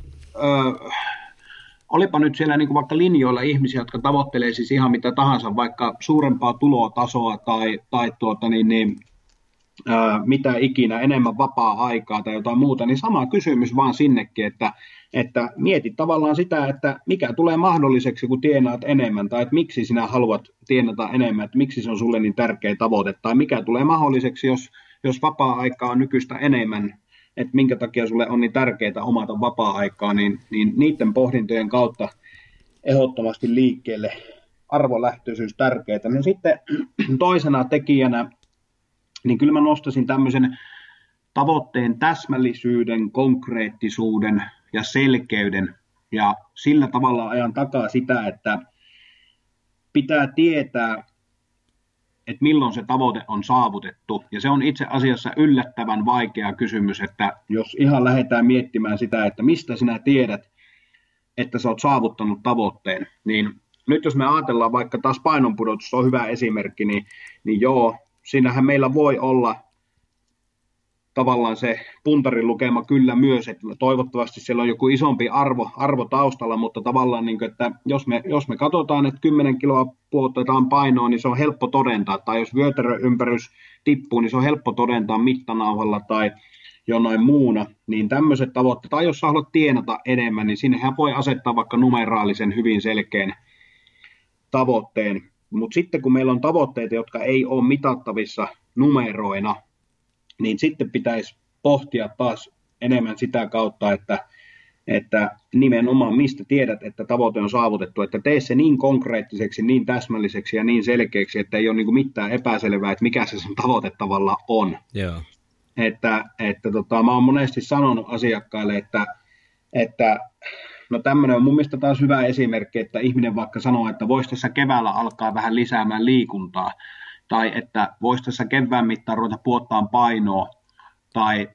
olipa nyt siellä niin kuin vaikka linjoilla ihmisiä, jotka tavoittelee siis ihan mitä tahansa, vaikka suurempaa tulotasoa tai mitä ikinä, enemmän vapaa-aikaa tai jotain muuta, niin sama kysymys vaan sinnekin, että mieti tavallaan sitä, että mikä tulee mahdolliseksi, kun tienaat enemmän, tai että miksi sinä haluat tienata enemmän, että miksi se on sulle niin tärkeä tavoite, tai mikä tulee mahdolliseksi, jos vapaa-aikaa on nykyistä enemmän, että minkä takia sulle on niin tärkeää omata vapaa-aikaa, niin niiden pohdintojen kautta ehdottomasti liikkeelle arvolähtöisyys tärkeää. No sitten toisena tekijänä, niin kyllä mä nostaisin tämmöisen tavoitteen täsmällisyyden, konkreettisuuden ja selkeyden, ja sillä tavalla ajan takaa sitä, että pitää tietää, että milloin se tavoite on saavutettu, ja se on itse asiassa yllättävän vaikea kysymys, että jos ihan lähdetään miettimään sitä, että mistä sinä tiedät, että sä oot saavuttanut tavoitteen, niin nyt jos me ajatellaan vaikka taas painonpudotus on hyvä esimerkki, niin joo, siinähän meillä voi olla tavallaan se puntarin lukema kyllä myös, että toivottavasti siellä on joku isompi arvo taustalla, mutta tavallaan, niin kuin, että jos me katsotaan, että 10 kiloa pudotetaan painoa, niin se on helppo todentaa, tai jos vyötäröympärys tippuu, niin se on helppo todentaa mittanauhalla tai jonain muuna, niin tämmöiset tavoitteet, tai jos sä haluat tienata enemmän, niin sinnehän voi asettaa vaikka numeraalisen hyvin selkeän tavoitteen, mutta sitten kun meillä on tavoitteita, jotka ei ole mitattavissa numeroina, niin sitten pitäisi pohtia taas enemmän sitä kautta, että nimenomaan mistä tiedät, että tavoite on saavutettu, että tee se niin konkreettiseksi, niin täsmälliseksi ja niin selkeäksi, että ei ole niin kuin mitään epäselvää, että mikä se sun tavoite tavallaan on. Yeah. Että mä oon monesti sanonut asiakkaille, että no tämmöinen on mun mielestä taas hyvä esimerkki, että ihminen vaikka sanoo, että voisi tässä keväällä alkaa vähän lisäämään liikuntaa, tai että voisi tässä kevään mittaan ruveta puottaan painoa, tai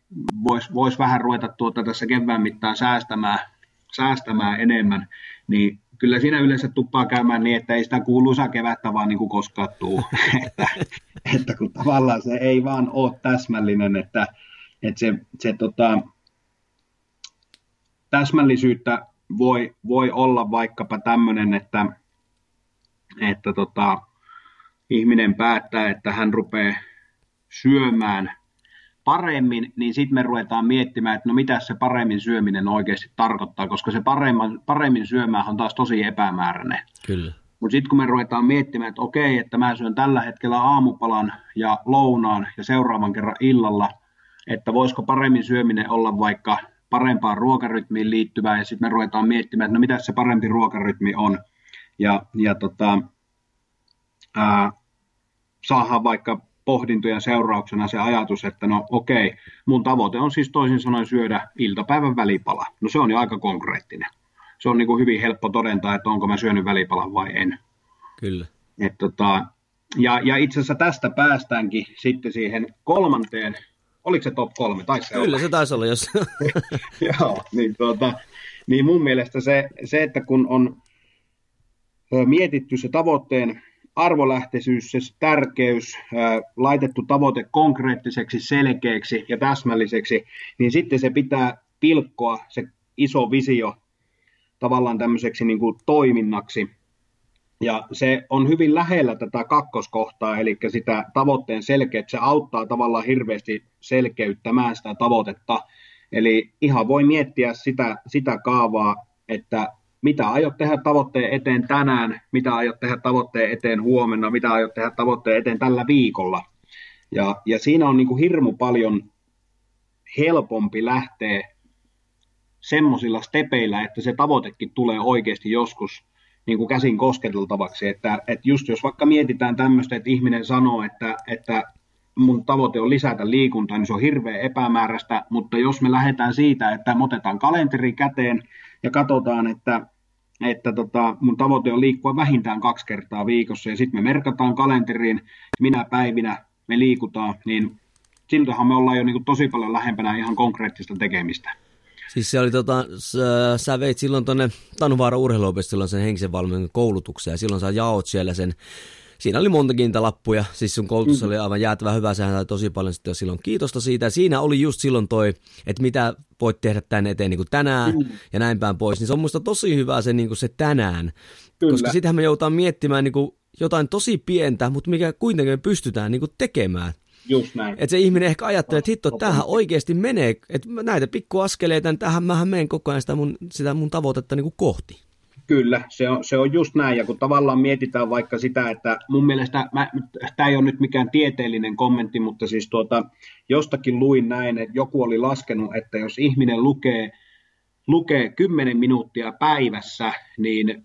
vois vähän ruveta tässä kevään mittaan säästämään enemmän, niin kyllä siinä yleensä tuppaa käymään niin, että ei sitä kuuluisaa kevättä vaan niin kuin koskaan tule, että kun tavallaan se ei vaan ole täsmällinen, että se täsmällisyyttä voi olla vaikkapa tämmöinen, että ihminen päättää, että hän rupeaa syömään paremmin, niin sitten me ruvetaan miettimään, että no mitä se paremmin syöminen oikeasti tarkoittaa, koska se paremmin syömään on taas tosi epämääräinen. Kyllä. Mutta sitten kun me ruvetaan miettimään, että okei, että mä syön tällä hetkellä aamupalan ja lounaan ja seuraavan kerran illalla, että voisiko paremmin syöminen olla vaikka parempaan ruokarytmiin liittyvää, ja sitten me ruvetaan miettimään, että no mitä se parempi ruokarytmi on, ja saadaan vaikka pohdintojen seurauksena se ajatus, että no okei, mun tavoite on siis toisin sanoen syödä iltapäivän välipala. No se on jo aika konkreettinen. Se on niin kuin hyvin helppo todentaa, että onko mä syönyt välipalan vai en. Kyllä. Ja itse asiassa tästä päästäänkin sitten siihen kolmanteen, oliko se top 3? Kyllä, se taisi olla jos. Joo, niin mun mielestä se, että kun on mietitty se tavoitteen arvolähtöisyys, se tärkeys, laitettu tavoite konkreettiseksi, selkeäksi ja täsmälliseksi, niin sitten se pitää pilkkoa se iso visio tavallaan tämmöiseksi niin kuin toiminnaksi. Ja se on hyvin lähellä tätä kakkoskohtaa, eli sitä tavoitteen selkeyttä, se auttaa tavallaan hirveästi selkeyttämään sitä tavoitetta. Eli ihan voi miettiä sitä kaavaa, että mitä aiot tehdä tavoitteen eteen tänään, mitä aiot tehdä tavoitteen eteen huomenna, mitä aiot tehdä tavoitteen eteen tällä viikolla. Ja siinä on niin kuin hirmu paljon helpompi lähteä semmoisilla stepeillä, että se tavoitekin tulee oikeasti joskus niin kuin käsin kosketeltavaksi. Että just jos vaikka mietitään tämmöistä, että ihminen sanoo, että mun tavoite on lisätä liikuntaa, niin se on hirveän epämääräistä, mutta jos me lähdetään siitä, että me otetaan kalenteri käteen ja katsotaan, että mun tavoite on liikkua vähintään 2 kertaa viikossa ja sitten me merkataan kalenteriin, minä päivinä me liikutaan, niin siltähän me ollaan jo niin kuin tosi paljon lähempänä ihan konkreettista tekemistä. Siis se oli, sä veit silloin tuonne Tanuvaaran urheiluopistoon sen henkisen valmennuksen koulutuksen ja silloin sä jaot siellä sen. Siinä oli montakin niitä lappuja, siis sun koulutus oli aivan jäätävä hyvä, sehän sai tosi paljon sitten silloin kiitosta siitä. Ja siinä oli just silloin toi, että mitä voit tehdä tän eteen niin kuin tänään ja näin päin pois. Niin se on musta tosi hyvä se, niin kuin se tänään, kyllä, koska sitähän me joudutaan miettimään niin kuin jotain tosi pientä, mutta mikä kuitenkin me pystytään niin kuin tekemään. Just näin. Että se ihminen ehkä ajattelee, että hitto, tämähän oikeasti menee, että näitä pikkuaskeleita, niin tämähän mähän menen koko ajan sitä mun tavoitetta niin kuin kohti. Kyllä, se on just näin, ja kun tavallaan mietitään vaikka sitä, että mun mielestä, tämä ei ole nyt mikään tieteellinen kommentti, mutta siis jostakin luin näin, että joku oli laskenut, että jos ihminen lukee 10 minuuttia päivässä, niin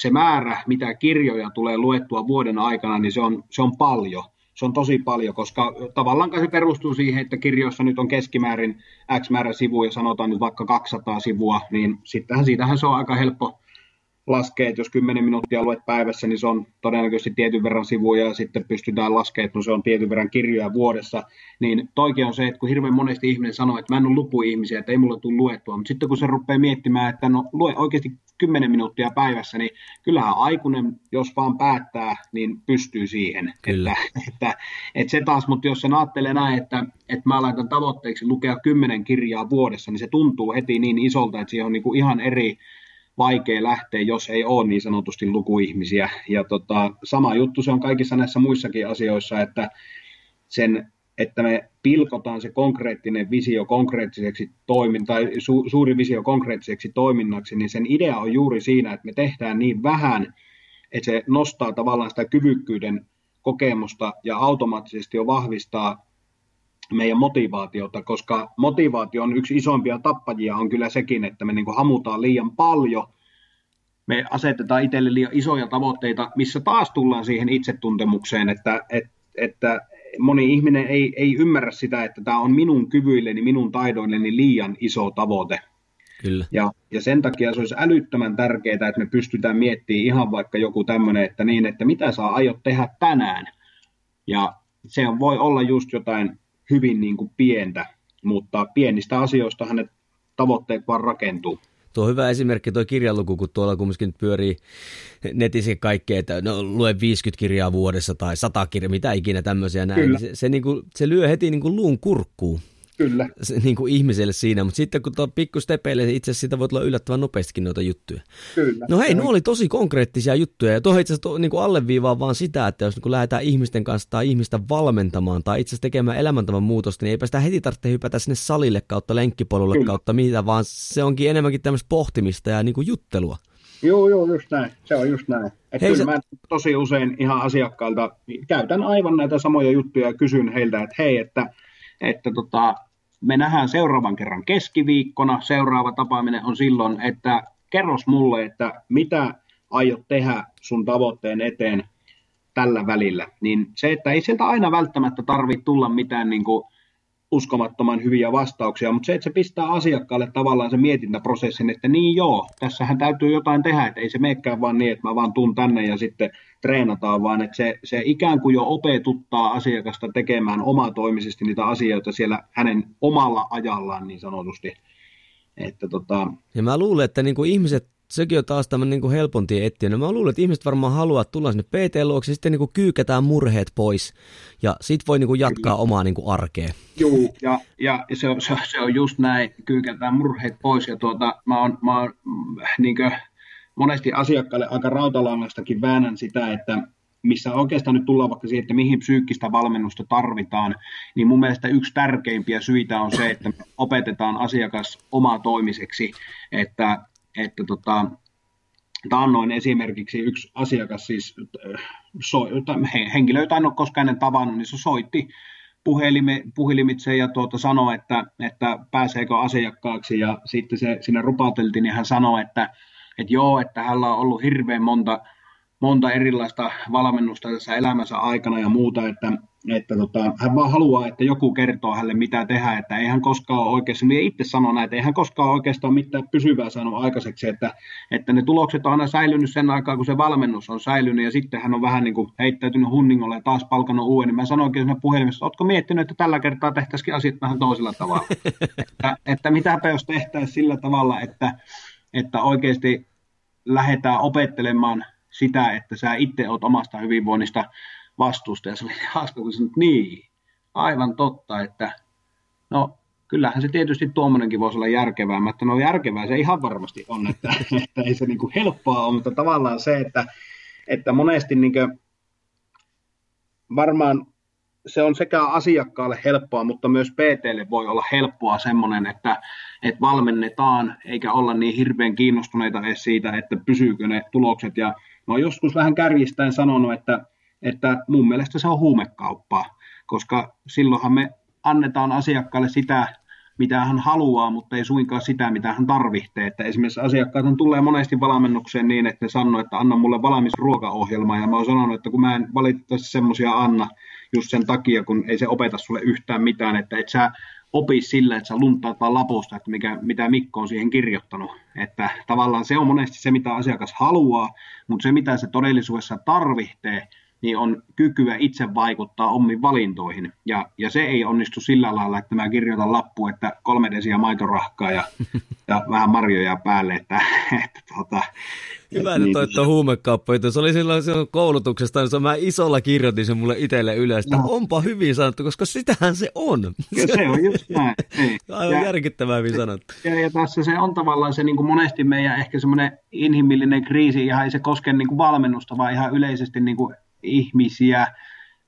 se määrä, mitä kirjoja tulee luettua vuoden aikana, niin se on paljon. Se on tosi paljon, koska tavallaan se perustuu siihen, että kirjoissa nyt on keskimäärin X määrä sivuja, sanotaan nyt vaikka 200 sivua, niin siitähän se on aika helppo laskee, että jos 10 minuuttia luet päivässä, niin se on todennäköisesti tietyn verran sivuja, ja sitten pystytään laskemaan, että se on tietyn verran kirjoja vuodessa, niin toikin on se, että kun hirveän monesti ihminen sanoo, että mä en ole lukuihmisiä, että ei mulle tule luettua, mutta sitten kun se rupeaa miettimään, että no lue oikeasti 10 minuuttia päivässä, niin kyllähän aikuinen, jos vaan päättää, niin pystyy siihen. Kyllä. Että se taas, mutta jos sen ajattelee näin, että mä laitan tavoitteeksi lukea 10 kirjaa vuodessa, niin se tuntuu heti niin isolta, että siihen on niinku ihan eri vaikea lähteä, jos ei ole niin sanotusti lukuihmisiä. Ja sama juttu se on kaikissa näissä muissakin asioissa, että me pilkotaan se konkreettinen visio konkreettiseksi suuri visio konkreettiseksi toiminnaksi, niin sen idea on juuri siinä, että me tehdään niin vähän, että se nostaa tavallaan sitä kyvykkyyden kokemusta ja automaattisesti jo vahvistaa meidän motivaatiota, koska motivaatio on yksi isoimpia tappajia, on kyllä sekin, että me niin kuin hamutaan liian paljon, me asetetaan itselle liian isoja tavoitteita, missä taas tullaan siihen itsetuntemukseen, että moni ihminen ei ymmärrä sitä, että tämä on minun kyvyilleni, minun taidoilleni liian iso tavoite. Kyllä. Ja sen takia se olisi älyttömän tärkeää, että me pystytään miettimään ihan vaikka joku tämmöinen, että mitä sä aiot tehdä tänään, ja se voi olla just jotain hyvin niin kuin pientä, mutta pienistä asioista hänen tavoitteet vaan rakentuu. Tuo on hyvä esimerkki, tuo kirjaluku, kun tuolla kumminkin pyörii netissä kaikkea, että no, lue 50 kirjaa vuodessa tai 100 kirjaa, mitä ikinä tämmöisiä näin. Se lyö heti niin kuin luun kurkkuun. Kyllä. Se, niin kuin ihmiselle siinä, mutta sitten kun tuo pikkustepeille, itse asiassa siitä voi tulla yllättävän nopeastikin noita juttuja. Kyllä. No hei, nuo oli tosi konkreettisia juttuja, ja tuohon itse asiassa niin kuin alleviivaa vaan sitä, että jos niin kuin lähdetään ihmisten kanssa tai ihmistä valmentamaan tai itse asiassa tekemään elämäntavan muutosta, niin eipä sitä heti tarvitse hypätä sinne salille kautta lenkkipolulle. Kyllä. Kautta mitä, vaan se onkin enemmänkin tämmöistä pohtimista ja niin kuin juttelua. Joo, just näin. Se on just näin. Että kyllä mä tosi usein ihan asiakkailta käytän aivan näitä samoja juttuja ja kysyn heiltä, että hei, että me nähdään seuraavan kerran keskiviikkona, seuraava tapaaminen on silloin, että kerros mulle, että mitä aiot tehdä sun tavoitteen eteen tällä välillä, niin se, että ei sieltä aina välttämättä tarvitse tulla mitään niin kuin uskomattoman hyviä vastauksia, mutta se, että se pistää asiakkaalle tavallaan se mietintäprosessin, että niin joo, tässähän täytyy jotain tehdä, että ei se meekään vaan niin, että mä vaan tuun tänne ja sitten treenataan, vaan että se ikään kuin jo opetuttaa asiakasta tekemään omatoimisesti niitä asioita siellä hänen omalla ajallaan niin sanotusti. Ja mä luulen, että niinku ihmiset, sekin on taas tämmöinen niinku helpon tie etsiä. No mä luulen, että ihmiset varmaan haluaa tulla sinne PT-luokse, sitten niinku kyykätään murheet pois ja sit voi niinku jatkaa omaa niinku arkea. Joo, ja se on just näin, kyykätään murheet pois ja mä oon niinku monesti asiakkaille aika rautalangastakin väännän sitä, että missä oikeastaan nyt tullaan vaikka siihen, että mihin psyykkistä valmennusta tarvitaan, niin mun mielestä yksi tärkeimpiä syitä on se, että opetetaan asiakas omatoimiseksi, että taannoin esimerkiksi yksi asiakas, siis henkilö, jota en ole koskaan ennen tavannut, niin se soitti puhelimitse ja sanoi, että pääseekö asiakkaaksi, ja sitten se sinne rupateltiin, niin hän sanoi, että joo, että hänellä on ollut hirveän monta erilaista valmennusta tässä elämänsä aikana ja muuta, että hän vaan haluaa, että joku kertoo hänelle mitä tehdä, että eihän koskaan ole oikeastaan, minä itse sanon näin, että eihän koskaan oikeastaan mitään pysyvää sanoa aikaiseksi, että ne tulokset on aina säilynyt sen aikaa, kun se valmennus on säilynyt ja sitten hän on vähän niin kuin heittäytynyt hunningolle ja taas palkannut uuden, niin mä sanoinkin siinä puhelimessa, että ootko miettinyt, että tällä kertaa tehtäisikin asiat vähän toisella tavalla, että mitäpä jos tehtäisiin sillä tavalla, että oikeasti lähdetään opettelemaan sitä, että sä itse oot omasta hyvinvoinnista vastuusta, ja se oli hauska, kun sanoit, niin, aivan totta, että no, kyllähän se tietysti tuommoinenkin voisi olla järkevää, mutta no järkevää se ihan varmasti on, että ei se niin kuin helppoa ole, mutta tavallaan se, että monesti niin kuin varmaan se on sekä asiakkaalle helppoa, mutta myös PT:lle voi olla helppoa semmoinen, että valmennetaan, eikä olla niin hirveän kiinnostuneita edes siitä, että pysyykö ne tulokset, ja mä oon joskus vähän kärjistäen sanonut, että mun mielestä se on huumekauppaa, koska silloinhan me annetaan asiakkaalle sitä, mitä hän haluaa, mutta ei suinkaan sitä, mitä hän tarvitsee. Että esimerkiksi asiakkaathan tulee monesti valmennukseen niin, että ne sanoo, että anna mulle valmis ruokaohjelma, ja mä oon sanonut, että kun mä en valitettavasti semmoisia anna just sen takia, kun ei se opeta sulle yhtään mitään, että et sä opi sillä, että sä lunttaat vaan lapusta, että mitä Mikko on siihen kirjoittanut. Että tavallaan se on monesti se, mitä asiakas haluaa, mutta se, mitä se todellisuudessa tarvitsee, niin on kykyä itse vaikuttaa omiin valintoihin. Ja se ei onnistu sillä lailla, että mä kirjoitan lappuun, että 3 desiä maitorahkaa ja vähän marjoja päälle. Että hyvä, että toi on huumekauppa. Se oli silloin koulutuksesta, niin mä isolla kirjoitin sen mulle itselle ylös, että onpa hyvin sanottu, koska sitähän se on. Se on just näin. Aivan järkyttävää hyvin sanottu. Ja tässä se on tavallaan se niin kuin monesti meidän ehkä semmoinen inhimillinen kriisi, ihan ei se koske niin kuin valmennusta, vaan ihan yleisesti niin kuin ihmisiä,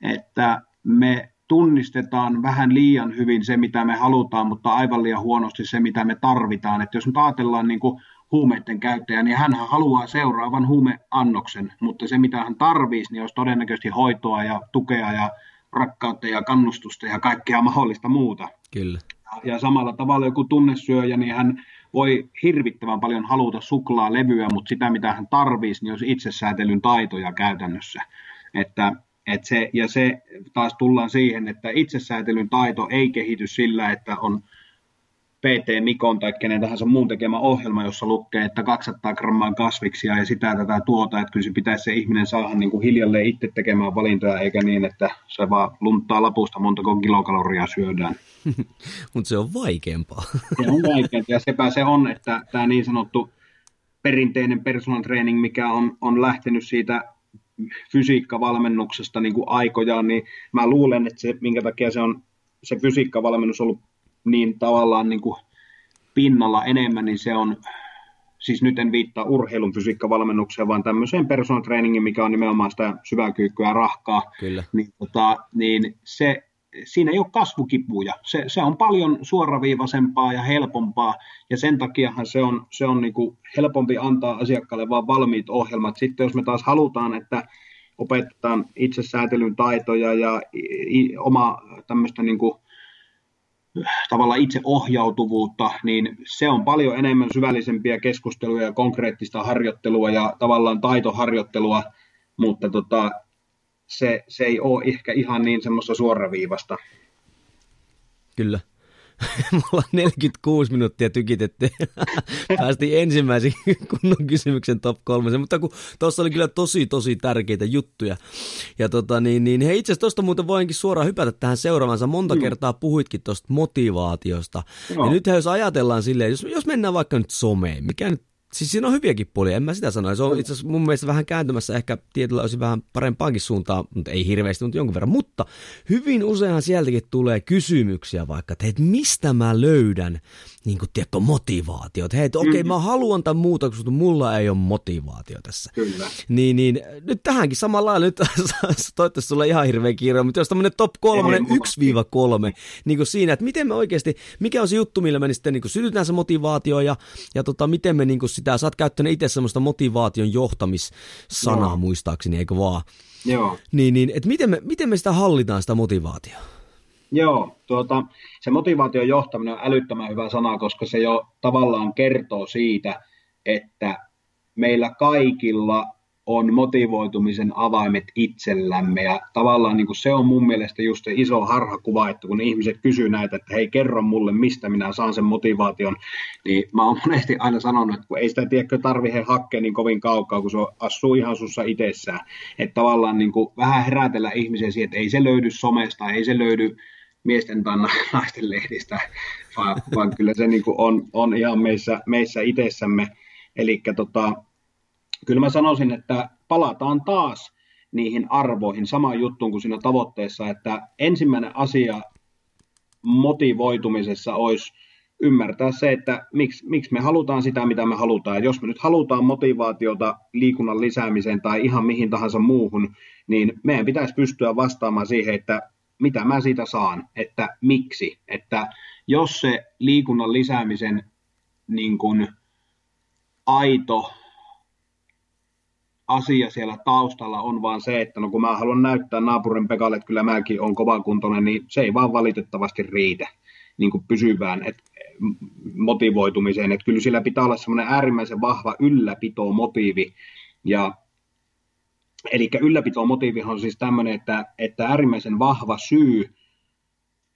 että me tunnistetaan vähän liian hyvin se, mitä me halutaan, mutta aivan liian huonosti se, mitä me tarvitaan. Että jos nyt ajatellaan niin kuin huumeiden käyttäjä, niin hänhän haluaa seuraavan huumeannoksen, mutta se, mitä hän tarvitsisi, niin olisi todennäköisesti hoitoa ja tukea ja rakkautta ja kannustusta ja kaikkea mahdollista muuta. Kyllä. Ja samalla tavalla joku tunnesyöjä, niin hän voi hirvittävän paljon haluta suklaalevyä, mutta sitä, mitä hän tarvitsisi, niin olisi itsesäätelyn taitoja käytännössä. Se taas tullaan siihen, että itsesäätelyn taito ei kehity sillä, että on PT Mikon tai kenen tahansa muun tekemä ohjelma, jossa lukee, että 200 grammaa kasviksia ja sitä tätä tuota, että kyllä se pitäisi se ihminen saada niin kuin hiljalleen itse tekemään valintoja, eikä niin, että se vaan lunttaa lapusta montako kilokaloria syödään. Mutta se on vaikeampaa. Se on vaikeampaa ja sepä se on, että tämä niin sanottu perinteinen personal training, mikä on lähtenyt siitä fysiikkavalmennuksesta niin kuin aikojaan, niin mä luulen, että se, minkä takia se on se fysiikkavalmennus ollut niin tavallaan niin kuin pinnalla enemmän, niin se on, siis nyt en viittaa urheilun fysiikkavalmennukseen, vaan tämmöiseen personal trainingin, mikä on nimenomaan sitä syväkyykkyä ja rahkaa. Kyllä. Niin se, siinä ei ole kasvukipuja. Se on paljon suoraviivaisempaa ja helpompaa, ja sen takiahan se on niin kuin helpompi antaa asiakkaalle vaan valmiit ohjelmat. Sitten jos me taas halutaan, että opetetaan itsesäätelyn taitoja ja oma tämmöistä niin kuin tavallaan itseohjautuvuutta, niin se on paljon enemmän syvällisempiä keskusteluja ja konkreettista harjoittelua ja tavallaan taitoharjoittelua, mutta se ei ole ehkä ihan niin semmoista suoraviivasta. Kyllä. Me ollaan 46 minuuttia tykitetty. Päästiin ensimmäisen kunnon kysymyksen top 3, mutta kun tuossa oli kyllä tosi tärkeitä juttuja. Ja hei, itse asiassa tuosta muuten voinkin suoraan hypätä tähän seuraavansa. Monta kertaa puhuitkin tuosta motivaatiosta. No. Ja nythän jos ajatellaan silleen, jos mennään vaikka nyt someen, mikä nyt, siis siinä on hyviäkin puolia, en mä sitä sano. Se on itse asiassa mun mielestä vähän kääntymässä ehkä tietyllä osin vähän parempaankin suuntaan, mutta ei hirveästi, mutta jonkun verran. Mutta hyvin useinhan sieltäkin tulee kysymyksiä vaikka, että mistä mä löydän niin kuin tiedätkö motivaatiot. Hei, okei, mä haluan tämän muuta, koska mulla ei ole motivaatio tässä. Kyllä. Niin nyt tähänkin samalla lailla, nyt toivottavasti sulla ihan hirveä kiire, mutta jos tämmöinen top 3, 1-3, niin kuin siinä, että miten me oikeasti, mikä on se juttu, millä me niin sitten niin kuin sytytään se motivaatio ja miten me niin kuin sä oot käyttänyt itse semmoista motivaation johtamissanaa muistaakseni, eikö vaan? Joo. Niin, että miten me sitä hallitaan, sitä motivaatiota? Joo, se motivaation johtaminen on älyttömän hyvä sana, koska se jo tavallaan kertoo siitä, että meillä kaikilla on motivoitumisen avaimet itsellämme ja tavallaan niin kuin se on mun mielestä just se iso harhakuva, että kun ihmiset kysyy näitä, että hei kerro mulle mistä minä saan sen motivaation, niin mä oon monesti aina sanonut, että kun ei sitä tiedäkö tarvitse hakkea niin kovin kaukaa, kun se asuu ihan sussa itsessään, että tavallaan niin kuin vähän herätellä ihmisiä siihen, että ei se löydy somesta, ei se löydy miesten tai naisten lehdistä, vaan kyllä se niin kuin on ihan meissä itsessämme, eli kyllä mä sanoisin, että palataan taas niihin arvoihin, samaan juttuun kuin siinä tavoitteessa, että ensimmäinen asia motivoitumisessa olisi ymmärtää se, että miksi me halutaan sitä, mitä me halutaan. Jos me nyt halutaan motivaatiota liikunnan lisäämiseen tai ihan mihin tahansa muuhun, niin meidän pitäisi pystyä vastaamaan siihen, että mitä mä siitä saan, että miksi. Että jos se liikunnan lisäämisen niin kuin aito asia siellä taustalla on vaan se, että no kun mä haluan näyttää naapurin Pekalle, että kyllä mäkin olen kovakuntoinen, niin se ei vaan valitettavasti riitä niin kuin pysyvään motivoitumiseen. Että kyllä sillä pitää olla semmoinen äärimmäisen vahva ylläpitomotiivi. Eli ylläpitomotiivihan on siis tämmöinen, että äärimmäisen vahva syy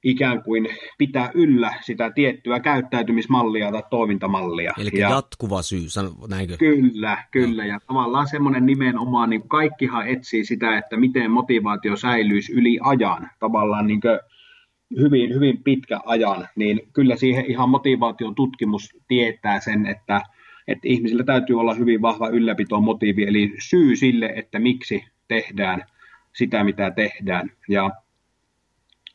ikään kuin pitää yllä sitä tiettyä käyttäytymismallia tai toimintamallia. Eli jatkuva syy, näinkö? Kyllä. Ja tavallaan semmoinen nimenomaan, niin kaikkihan etsii sitä, että miten motivaatio säilyisi yli ajan, tavallaan niin kuin hyvin, hyvin pitkä ajan, niin kyllä siihen ihan motivaation tutkimus tietää sen, että ihmisillä täytyy olla hyvin vahva ylläpitomotiivi, eli syy sille, että miksi tehdään sitä, mitä tehdään. Ja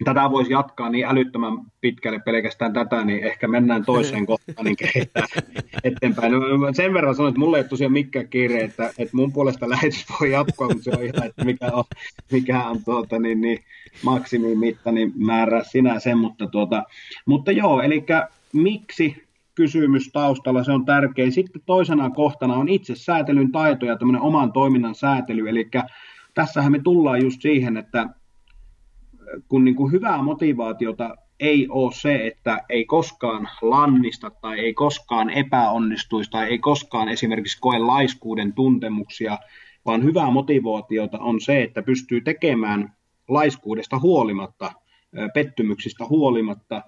tätä voisi jatkaa niin älyttömän pitkälle pelkästään tätä, niin ehkä mennään toiseen kohtaan, niin kehittää eteenpäin. No, sen verran sanon, että mulla ei ole tosiaan mikään kiire, että mun puolesta lähetys voi jatkua, mutta se on ihan, että mikä on maksimimitta, niin määrää sinä sen. Mutta joo, eli miksi kysymys taustalla, se on tärkeä. Sitten toisena kohtana on itse säätelyn taito ja tämmöinen oman toiminnan säätely, eli tässähän me tullaan just siihen, että kun niin kuin hyvää motivaatiota ei ole se, että ei koskaan lannista tai ei koskaan epäonnistuisi tai ei koskaan esimerkiksi koe laiskuuden tuntemuksia, vaan hyvää motivaatiota on se, että pystyy tekemään laiskuudesta huolimatta, pettymyksistä huolimatta,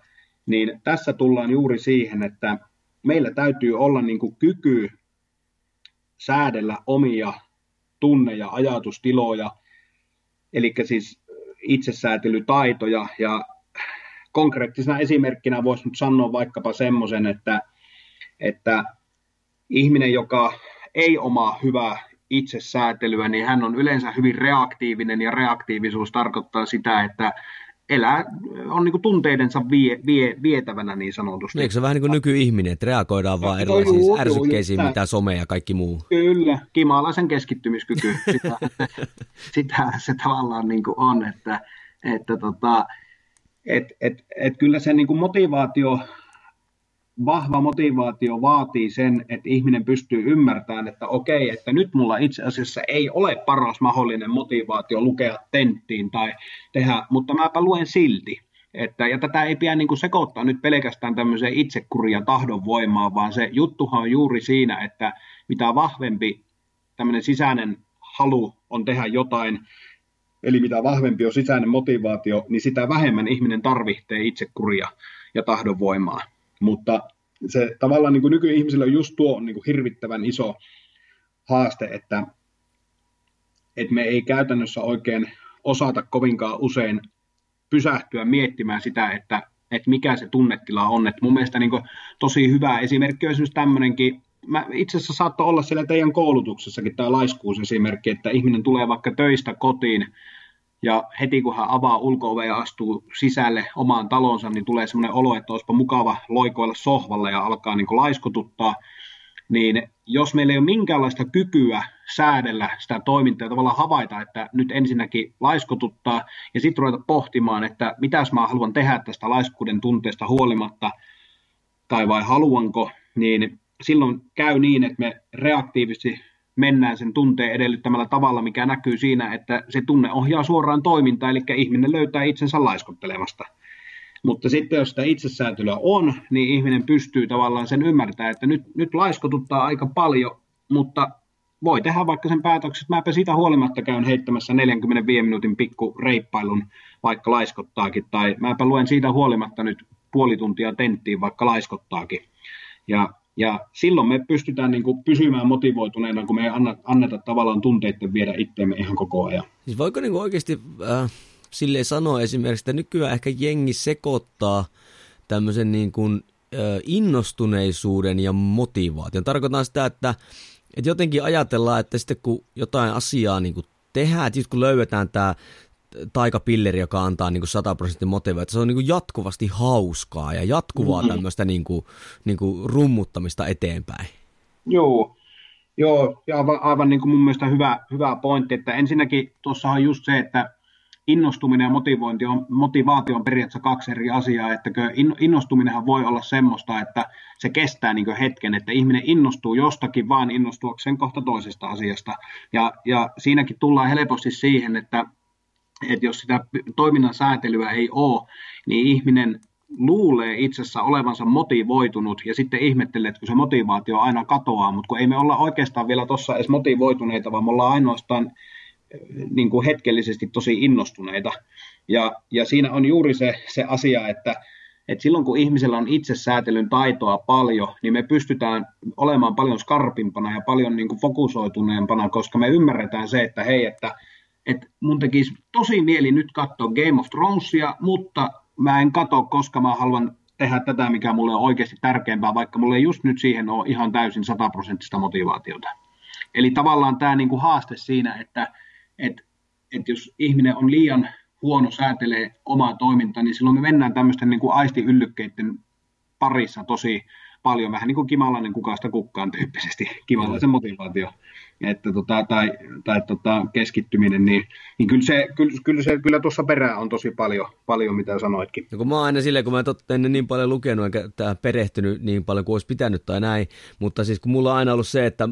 niin tässä tullaan juuri siihen, että meillä täytyy olla niin kuin kyky säädellä omia tunne- ja ajatustiloja, eli siis itsesäätelytaitoja, ja konkreettisena esimerkkinä voisi nyt sanoa vaikkapa semmoisen, että ihminen, joka ei omaa hyvää itsesäätelyä, niin hän on yleensä hyvin reaktiivinen, ja reaktiivisuus tarkoittaa sitä, että elää, on niin kuin tunteidensa vietävänä niin sanotusti. Eikö se vähän niin kuin nykyihminen, että reagoidaan vaan erilaisiin ärsykkeisiin, mitä some ja kaikki muu? Kyllä, kimalaisen keskittymiskyky, sitä se tavallaan niin kuin on, että kyllä se niin kuin motivaatio, vahva motivaatio vaatii sen, että ihminen pystyy ymmärtämään, että okei, että nyt mulla itse asiassa ei ole paras mahdollinen motivaatio lukea tenttiin tai tehdä, mutta mäpä luen silti. Että, ja tätä ei pidä niin kuin sekoittaa nyt pelkästään tämmöiseen itsekuria ja tahdonvoimaan, vaan se juttuhan on juuri siinä, että mitä vahvempi tämmöinen sisäinen halu on tehdä jotain, eli mitä vahvempi on sisäinen motivaatio, niin sitä vähemmän ihminen tarvitsee itsekuria ja tahdonvoimaa. Mutta se tavallaan niin kuin nykyihmisillä just tuo on niin kuin hirvittävän iso haaste, että me ei käytännössä oikein osata kovinkaan usein pysähtyä miettimään sitä, että mikä se tunnetila on. Et mun mielestä niin kuin tosi hyvä esimerkki on esimerkiksi tämmöinenkin, itse asiassa saattoi olla siellä teidän koulutuksessakin tämä laiskuusesimerkki, että ihminen tulee vaikka töistä kotiin ja heti kun hän avaa ulko-ovea ja astuu sisälle omaan talonsa, niin tulee semmoinen olo, että olisipa mukava loikoilla sohvalle ja alkaa niin kuin laiskututtaa. Niin jos meillä ei ole minkäänlaista kykyä säädellä sitä toimintaa ja tavallaan havaita, että nyt ensinnäkin laiskututtaa ja sitten ruveta pohtimaan, että mitäs mä haluan tehdä tästä laiskuuden tunteesta huolimatta tai vai haluanko, niin silloin käy niin, että me reaktiivisesti mennään sen tunteen edellyttämällä tavalla, mikä näkyy siinä, että se tunne ohjaa suoraan toimintaa, eli ihminen löytää itsensä laiskottelemasta. Mutta sitten jos sitä itsesäätelyä on, niin ihminen pystyy tavallaan sen ymmärtämään, että nyt laiskotuttaa aika paljon, mutta voi tehdä vaikka sen päätöksen, että mäpä siitä huolimatta käyn heittämässä 45 minuutin pikku reippailun, vaikka laiskottaakin, tai mäpä luen siitä huolimatta nyt puoli tuntia tenttiin, vaikka laiskottaakin. Ja silloin me pystytään niin kuin pysymään motivoituneena, kun me ei anneta tavallaan tunteiden viedä itseämme ihan koko ajan. Siis voiko niin kuin oikeasti silleen sanoa esimerkiksi, että nykyään ehkä jengi sekoittaa tämmöisen niin kuin innostuneisuuden ja motivaation. Tarkoitan sitä, että jotenkin ajatellaan, että sitten kun jotain asiaa niin kuin tehdään, että kun löydetään tämä taikapilleri, joka antaa niin kuin 100% motivaatiota, se on niin kuin jatkuvasti hauskaa ja jatkuvaa tämmöistä niin kuin rummuttamista eteenpäin. Joo, ja aivan niin kuin mun mielestä hyvä pointti, että ensinnäkin tuossahan on just se, että innostuminen ja motivaatio on periaatteessa kaksi eri asiaa, että innostuminenhan voi olla semmoista, että se kestää niin kuin hetken, että ihminen innostuu jostakin vaan innostuakseen kohta toisesta asiasta, ja siinäkin tullaan helposti siihen, että jos sitä toiminnan säätelyä ei ole, niin ihminen luulee itsessä olevansa motivoitunut ja sitten ihmettelee, että kun se motivaatio aina katoaa, mutta kun ei me olla oikeastaan vielä tuossa edes motivoituneita, vaan me ollaan ainoastaan niin kuin hetkellisesti tosi innostuneita. Ja siinä on juuri se asia, että silloin kun ihmisellä on itsesäätelyn taitoa paljon, niin me pystytään olemaan paljon skarpimpana ja paljon niin kuin fokusoituneempana, koska me ymmärretään se, että hei, että mun tekisi tosi mieli nyt katsoa Game of Thronesia, mutta mä en katso, koska mä haluan tehdä tätä, mikä mulle on oikeasti tärkeämpää, vaikka mulle ei just nyt siihen ole ihan täysin 100% motivaatiota. Eli tavallaan tämä niinku haaste siinä, että jos ihminen on liian huono säätelee omaa toimintaa, niin silloin me mennään tämmöisten niinku aistiyllykkeiden parissa tosi paljon, vähän niin kuin kimalainen kukasta kukkaan tyyppisesti, kimalaisen motivaatio tai keskittyminen, niin kyllä tuossa perää on tosi paljon mitä sanoitkin. No kun mä oon aina silleen, kun mä en niin paljon lukenut enkä perehtynyt niin paljon kuin olisi pitänyt tai näin, mutta siis kun mulla on aina ollut se, että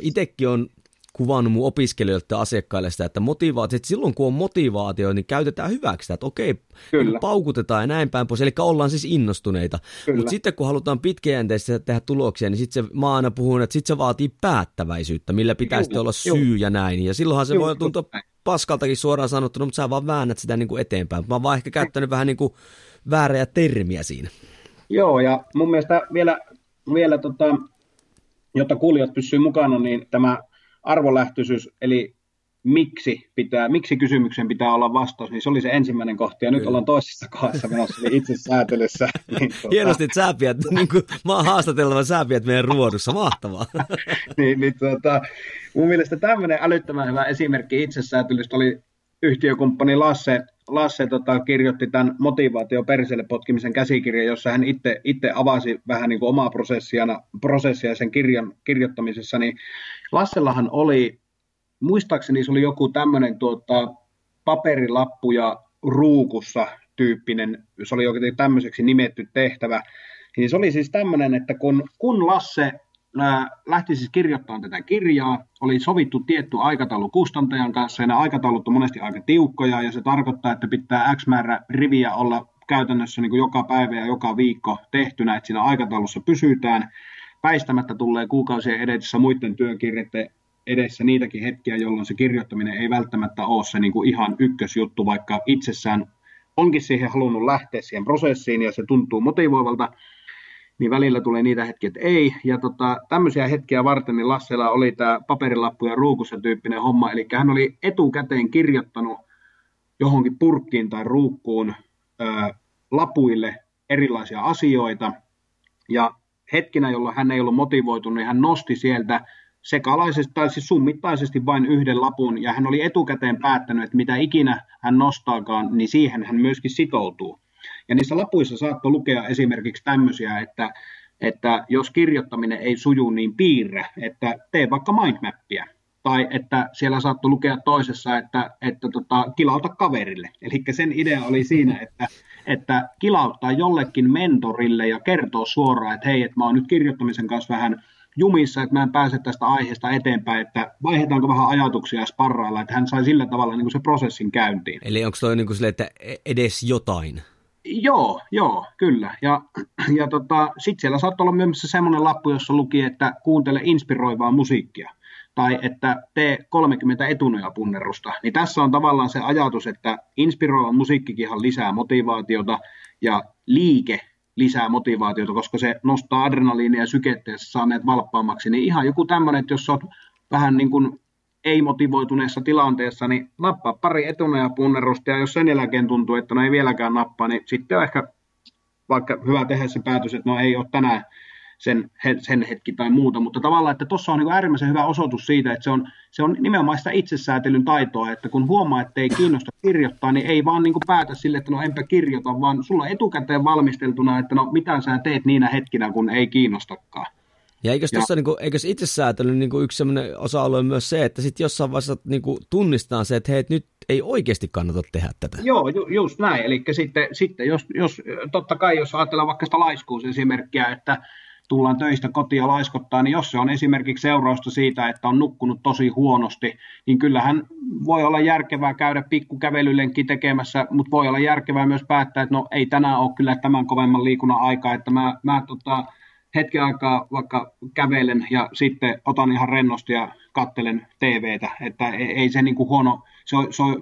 itsekin on kuvannut mun opiskelijoille ja asiakkaille sitä, että motivaatio, että silloin kun on motivaatio, niin käytetään hyväksi sitä, että okei, niin paukutetaan ja näin päin pois, eli ollaan siis innostuneita. Mutta sitten kun halutaan pitkäjänteisesti tehdä tuloksia, niin sitten mä aina puhun, että sitten se vaatii päättäväisyyttä, millä pitäisi olla syy ja näin, ja silloinhan se voi tuntua paskaltakin suoraan sanottuna, mutta sä vaan väännät sitä niin kuin eteenpäin. Mä oon vaan ehkä käyttänyt vähän niin kuin väärää termiä siinä. Joo, ja mun mielestä vielä jotta kuulijat pysyy mukana, niin tämä arvolähtöisyys, eli miksi kysymyksen pitää olla vastaus, niin se oli se ensimmäinen kohta, ja nyt ollaan toisessa kohdassa menossa, eli itsesäätelyssä. Niin hienosti, että sääpiät, niin kuin mä oon haastateltava sääpiät meidän ruodussa, mahtavaa. Mun mielestä tämmöinen älyttömän hyvä esimerkki itsesäätelystä oli yhtiökumppani Lasse. Lasse kirjoitti tämän motivaatio perseelle potkimisen käsikirjan, jossa hän itse avasi vähän niin kuin omaa prosessia sen kirjan kirjoittamisessa. Niin Lassellahan oli, muistaakseni se oli joku tämmöinen paperilappuja ruukussa -tyyppinen, se oli oikein tämmöiseksi nimetty tehtävä. Niin se oli siis tämmöinen, että kun Lasse lähti siis kirjoittamaan tätä kirjaa, oli sovittu tietty aikataulu kustantajan kanssa, ja nämä aikataulut on monesti aika tiukkoja, ja se tarkoittaa, että pitää X määrä riviä olla käytännössä niin kuin joka päivä ja joka viikko tehtynä, että siinä aikataulussa pysytään. Väistämättä tulee kuukausien edessä muiden työnkirjeiden edessä niitäkin hetkiä, jolloin se kirjoittaminen ei välttämättä ole se niin kuin ihan ykkösjuttu, vaikka itsessään onkin siihen halunnut lähteä siihen prosessiin ja se tuntuu motivoivalta, niin välillä tulee niitä hetkiä, että ei. Ja tämmöisiä hetkiä varten niin Lassella oli tämä paperilappu ja ruukussa tyyppinen homma, eli hän oli etukäteen kirjoittanut johonkin purkkiin tai ruukkuun lapuille erilaisia asioita, ja hetkinä, jolloin hän ei ollut motivoitunut, niin hän nosti sieltä sekalaisesti tai siis summittaisesti vain yhden lapun, ja hän oli etukäteen päättänyt, että mitä ikinä hän nostaakaan, niin siihen hän myöskin sitoutuu. Ja niissä lapuissa saattoi lukea esimerkiksi tämmöisiä, että jos kirjoittaminen ei suju, niin piirrä, että tee vaikka mindmappia. Tai että siellä saattoi lukea toisessa, että kilauta kaverille. Eli sen idea oli siinä, että kilauttaa jollekin mentorille ja kertoo suoraan, että hei, että mä oon nyt kirjoittamisen kanssa vähän jumissa, että mä en pääse tästä aiheesta eteenpäin, että vaihdetaanko vähän ajatuksia ja sparrailla, että hän sai sillä tavalla niin kuin se prosessin käyntiin. Eli onko toi niin kuin sille, että edes jotain? Joo, kyllä. Ja sitten siellä saattoi olla myös semmoinen lappu, jossa luki, että kuuntele inspiroivaa musiikkia. Tai että tee 30 etunojapunnerusta, niin tässä on tavallaan se ajatus, että inspiroiva musiikkikinhan lisää motivaatiota ja liike lisää motivaatiota, koska se nostaa adrenaliinia ja sykettä ja saa meidät valppaammaksi. Niin ihan joku tämmöinen, että jos olet vähän niin kuin ei-motivoituneessa tilanteessa, niin nappaa pari etunojapunnerusta ja jos sen jälkeen tuntuu, että no ei vieläkään nappaa, niin sitten on ehkä vaikka hyvä tehdä se päätös, että no ei ole tänään sen hetki tai muuta, mutta tavallaan, että tuossa on niin kuin äärimmäisen hyvä osoitus siitä, että se on nimenomaan sitä itsesäätelyn taitoa, että kun huomaa, että ei kiinnosta kirjoittaa, niin ei vaan niin kuin päätä sille, että no enpä kirjoita, vaan sulla on etukäteen valmisteltuna, että no mitä sä teet niinä hetkinä, kun ei kiinnostakaan. Ja eikös itsesäätely niin kuin yksi sellainen osa-alue myös se, että sitten jossain vaiheessa niin kuin tunnistaa se, että hei, nyt ei oikeasti kannata tehdä tätä. Joo, just näin, eli sitten jos totta kai, jos ajatellaan vaikka sitä laiskuusesimerkkiä, että tullaan töistä kotiin ja laiskottaa, niin jos se on esimerkiksi seurausta siitä, että on nukkunut tosi huonosti, niin kyllähän voi olla järkevää käydä pikkukävelylenkki tekemässä, mutta voi olla järkevää myös päättää, että no ei tänään ole kyllä tämän kovemman liikunnan aikaa, että mä hetken aikaa vaikka kävelen ja sitten otan ihan rennosti ja katselen TVtä, että ei se niin kuin huono,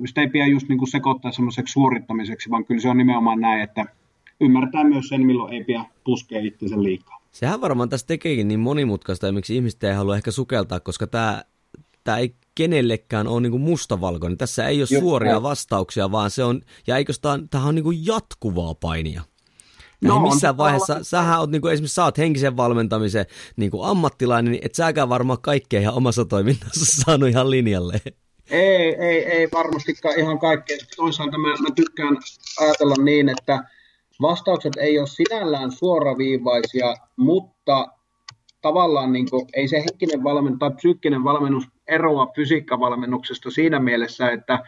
sitä ei pidä just niin kuin sekoittaa semmoiseksi suorittamiseksi, vaan kyllä se on nimenomaan näin, että ymmärtää myös sen, milloin ei pidä puskea itsensä liikaa. Sehän varmaan tässä tekeekin niin monimutkaista, ja miksi ihmiset ei halua ehkä sukeltaa, koska tämä ei kenellekään ole niin kuin mustavalkoinen. Tässä ei ole suoria vastauksia, vaan se on, ja eikö tämä on niin kuin jatkuvaa painia. No, missään vaiheessa, sähän oot, niin kuin, esimerkiksi sä oot henkisen valmentamisen niin kuin ammattilainen, niin et säkään varmaan kaikkea ihan omassa toiminnassa saanut ihan linjalle. Ei varmastikaan ihan kaikkea. Toisaalta mä tykkään ajatella niin, että vastaukset ei ole sinällään suoraviivaisia, mutta tavallaan niin kuin, ei se henkinen valmennus tai psyykkinen valmennus eroa fysiikkavalmennuksesta siinä mielessä, että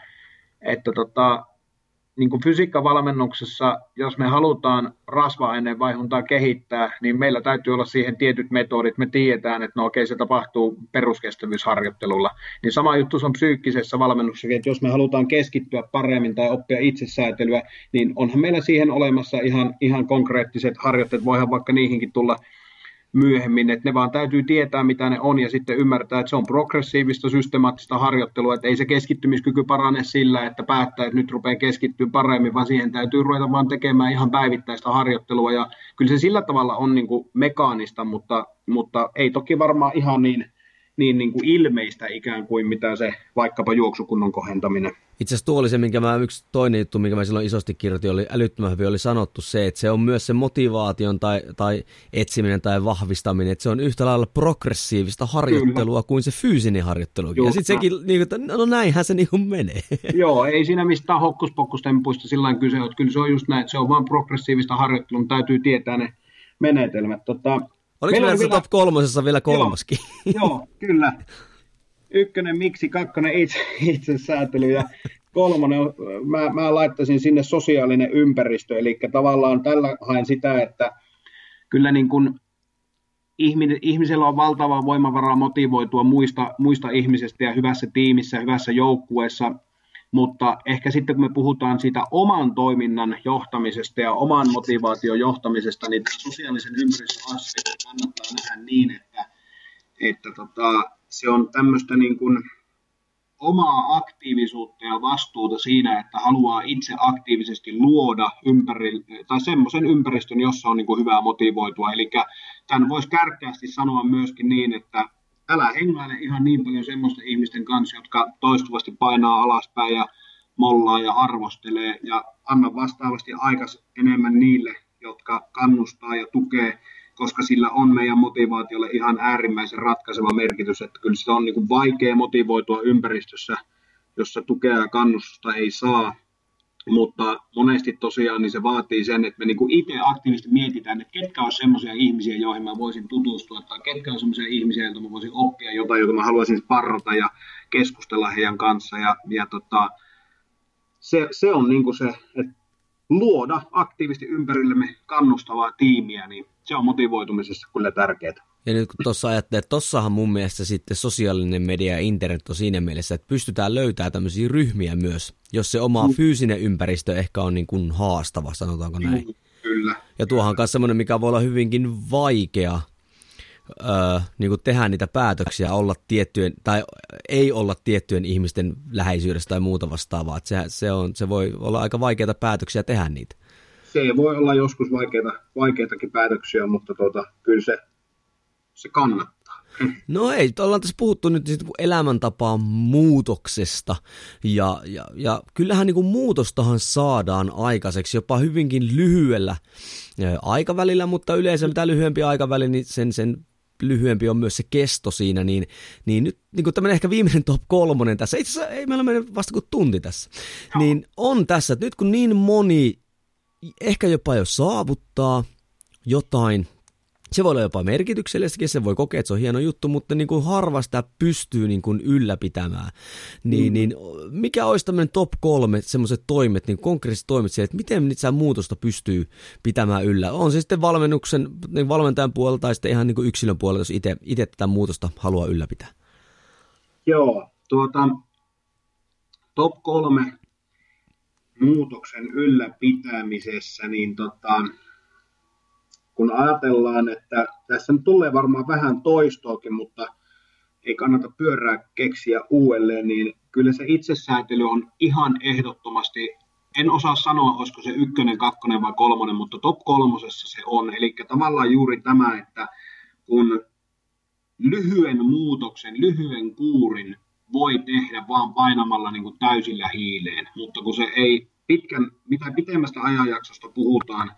niin kuin fysiikkavalmennuksessa, jos me halutaan rasva-aineen vaihuntaa kehittää, niin meillä täytyy olla siihen tietyt metodit. Me tiedetään, että no okei, se tapahtuu peruskestävyysharjoittelulla. Niin sama juttu on psyykkisessä valmennuksessa, että jos me halutaan keskittyä paremmin tai oppia itsesäätelyä, niin onhan meillä siihen olemassa ihan konkreettiset harjoitteet. Voihan vaikka niihinkin tulla myöhemmin, että ne vaan täytyy tietää, mitä ne on, ja sitten ymmärtää, että se on progressiivista, systemaattista harjoittelua, että ei se keskittymiskyky parane sillä, että päättää, että nyt rupeaa keskittyä paremmin, vaan siihen täytyy ruveta vaan tekemään ihan päivittäistä harjoittelua, ja kyllä se sillä tavalla on niin kuin mekaanista, mutta ei toki varmaan ihan niin kuin ilmeistä ikään kuin, mitä se vaikkapa juoksukunnon kohentaminen. Itse asiassa tuo oli se, minkä yksi toinen juttu, minkä mä silloin isosti kirjoitin, oli älyttömän hyvin oli sanottu se, että se on myös se motivaation tai etsiminen tai vahvistaminen, että se on yhtä lailla progressiivista harjoittelua kuin se fyysinen harjoittelu. Ja sitten sekin, niin, että no näinhän se niin kuin menee. Joo, ei siinä mistään hokkuspokkustempuista sillä lailla kyse, että kyllä se on just näin, että se on vaan progressiivista harjoittelua, mutta täytyy tietää ne menetelmät. Oliko meillä vielä... top kolmosessa vielä kolmaskin? Joo, kyllä. Ykkönen miksi, kakkonen itsesäätely ja kolmonen, mä laittaisin sinne sosiaalinen ympäristö, eli tavallaan tällä haen sitä, että kyllä niin kuin ihmisellä on valtavaa voimavaraa motivoitua muista ihmisistä ja hyvässä tiimissä, hyvässä joukkueessa Mutta ehkä sitten kun me puhutaan siitä oman toiminnan johtamisesta ja oman motivaation johtamisesta, niin tämä sosiaalisen ympäristöaspekti kannattaa nähdä niin, että se on tämmöistä niin kuin omaa aktiivisuutta ja vastuuta siinä, että haluaa itse aktiivisesti luoda tai semmoisen ympäristön, jossa on niin kuin hyvää motivoitua. Eli tämän voisi kärkkäästi sanoa myöskin niin, että älä hengaile ihan niin paljon semmoisten ihmisten kanssa, jotka toistuvasti painaa alaspäin ja mollaa ja arvostelee, ja anna vastaavasti aikas enemmän niille, jotka kannustaa ja tukee, koska sillä on meidän motivaatiolle ihan äärimmäisen ratkaiseva merkitys, että kyllä sitä on niin kuin vaikea motivoitua ympäristössä, jossa tukea ja kannustusta ei saa, mutta monesti tosiaan niin se vaatii sen, että me niin kuin itse aktiivisesti mietitään, että ketkä on semmoisia ihmisiä, joihin mä voisin tutustua, tai ketkä on semmoisia ihmisiä, joita mä voisin oppia jotain, jota mä haluaisin sparrata ja keskustella heidän kanssa, se on niin kuin se, että luoda aktiivisesti ympärillemme kannustavaa tiimiä, niin se on motivoitumisessa kyllä tärkeää. Ja nyt kun tuossa ajattelee, että tossahan mun mielestä sitten sosiaalinen media ja internet on siinä mielessä, että pystytään löytämään tämmöisiä ryhmiä myös, jos se oma fyysinen ympäristö ehkä on niin kuin haastava, sanotaanko näin. Kyllä. Ja tuohan myös semmoinen, mikä voi olla hyvinkin vaikea niin kuin tehdä niitä päätöksiä, olla tiettyjen, tai ei olla tiettyjen ihmisten läheisyydestä tai muuta vastaavaa. Se voi olla aika vaikeita päätöksiä tehdä niitä. Se voi olla joskus vaikeitakin päätöksiä, mutta kyllä se kannattaa. No ei, ollaan tässä puhuttu nyt elämäntapaan muutoksesta, ja kyllähän niin kuin muutostahan saadaan aikaiseksi jopa hyvinkin lyhyellä aikavälillä, mutta yleensä mitä lyhyempi aikaväli, niin sen lyhyempi on myös se kesto siinä, niin nyt niin tämmöinen ehkä viimeinen top 3 tässä, itse asiassa ei meillä mene vasta kuin tunti tässä, niin on tässä, että nyt kun niin moni ehkä jopa jo saavuttaa jotain, se voi olla jopa merkityksellistäkin, se voi kokea, että se on hieno juttu, mutta niin kuin harva sitä pystyy niin kuin ylläpitämään. Niin mikä olisi tämmöinen top 3 semmoiset toimet, niin konkreettiset toimet siellä, että miten niitä muutosta pystyy pitämään yllä? On se sitten valmentajan puolella tai sitten ihan niin kuin yksilön puolella, jos itse tätä muutosta haluaa ylläpitää. Joo, top 3 muutoksen ylläpitämisessä, niin kun ajatellaan, että tässä nyt tulee varmaan vähän toistoakin, mutta ei kannata pyörää keksiä uudelleen, niin kyllä se itsesäätely on ihan ehdottomasti, en osaa sanoa, olisiko se 1., 2. vai 3, mutta top 3 se on. Eli tavallaan juuri tämä, että kun lyhyen muutoksen, lyhyen kuurin voi tehdä vaan painamalla niin kuin täysillä hiileen, mutta kun se ei mitä pitemmästä ajanjaksosta puhutaan,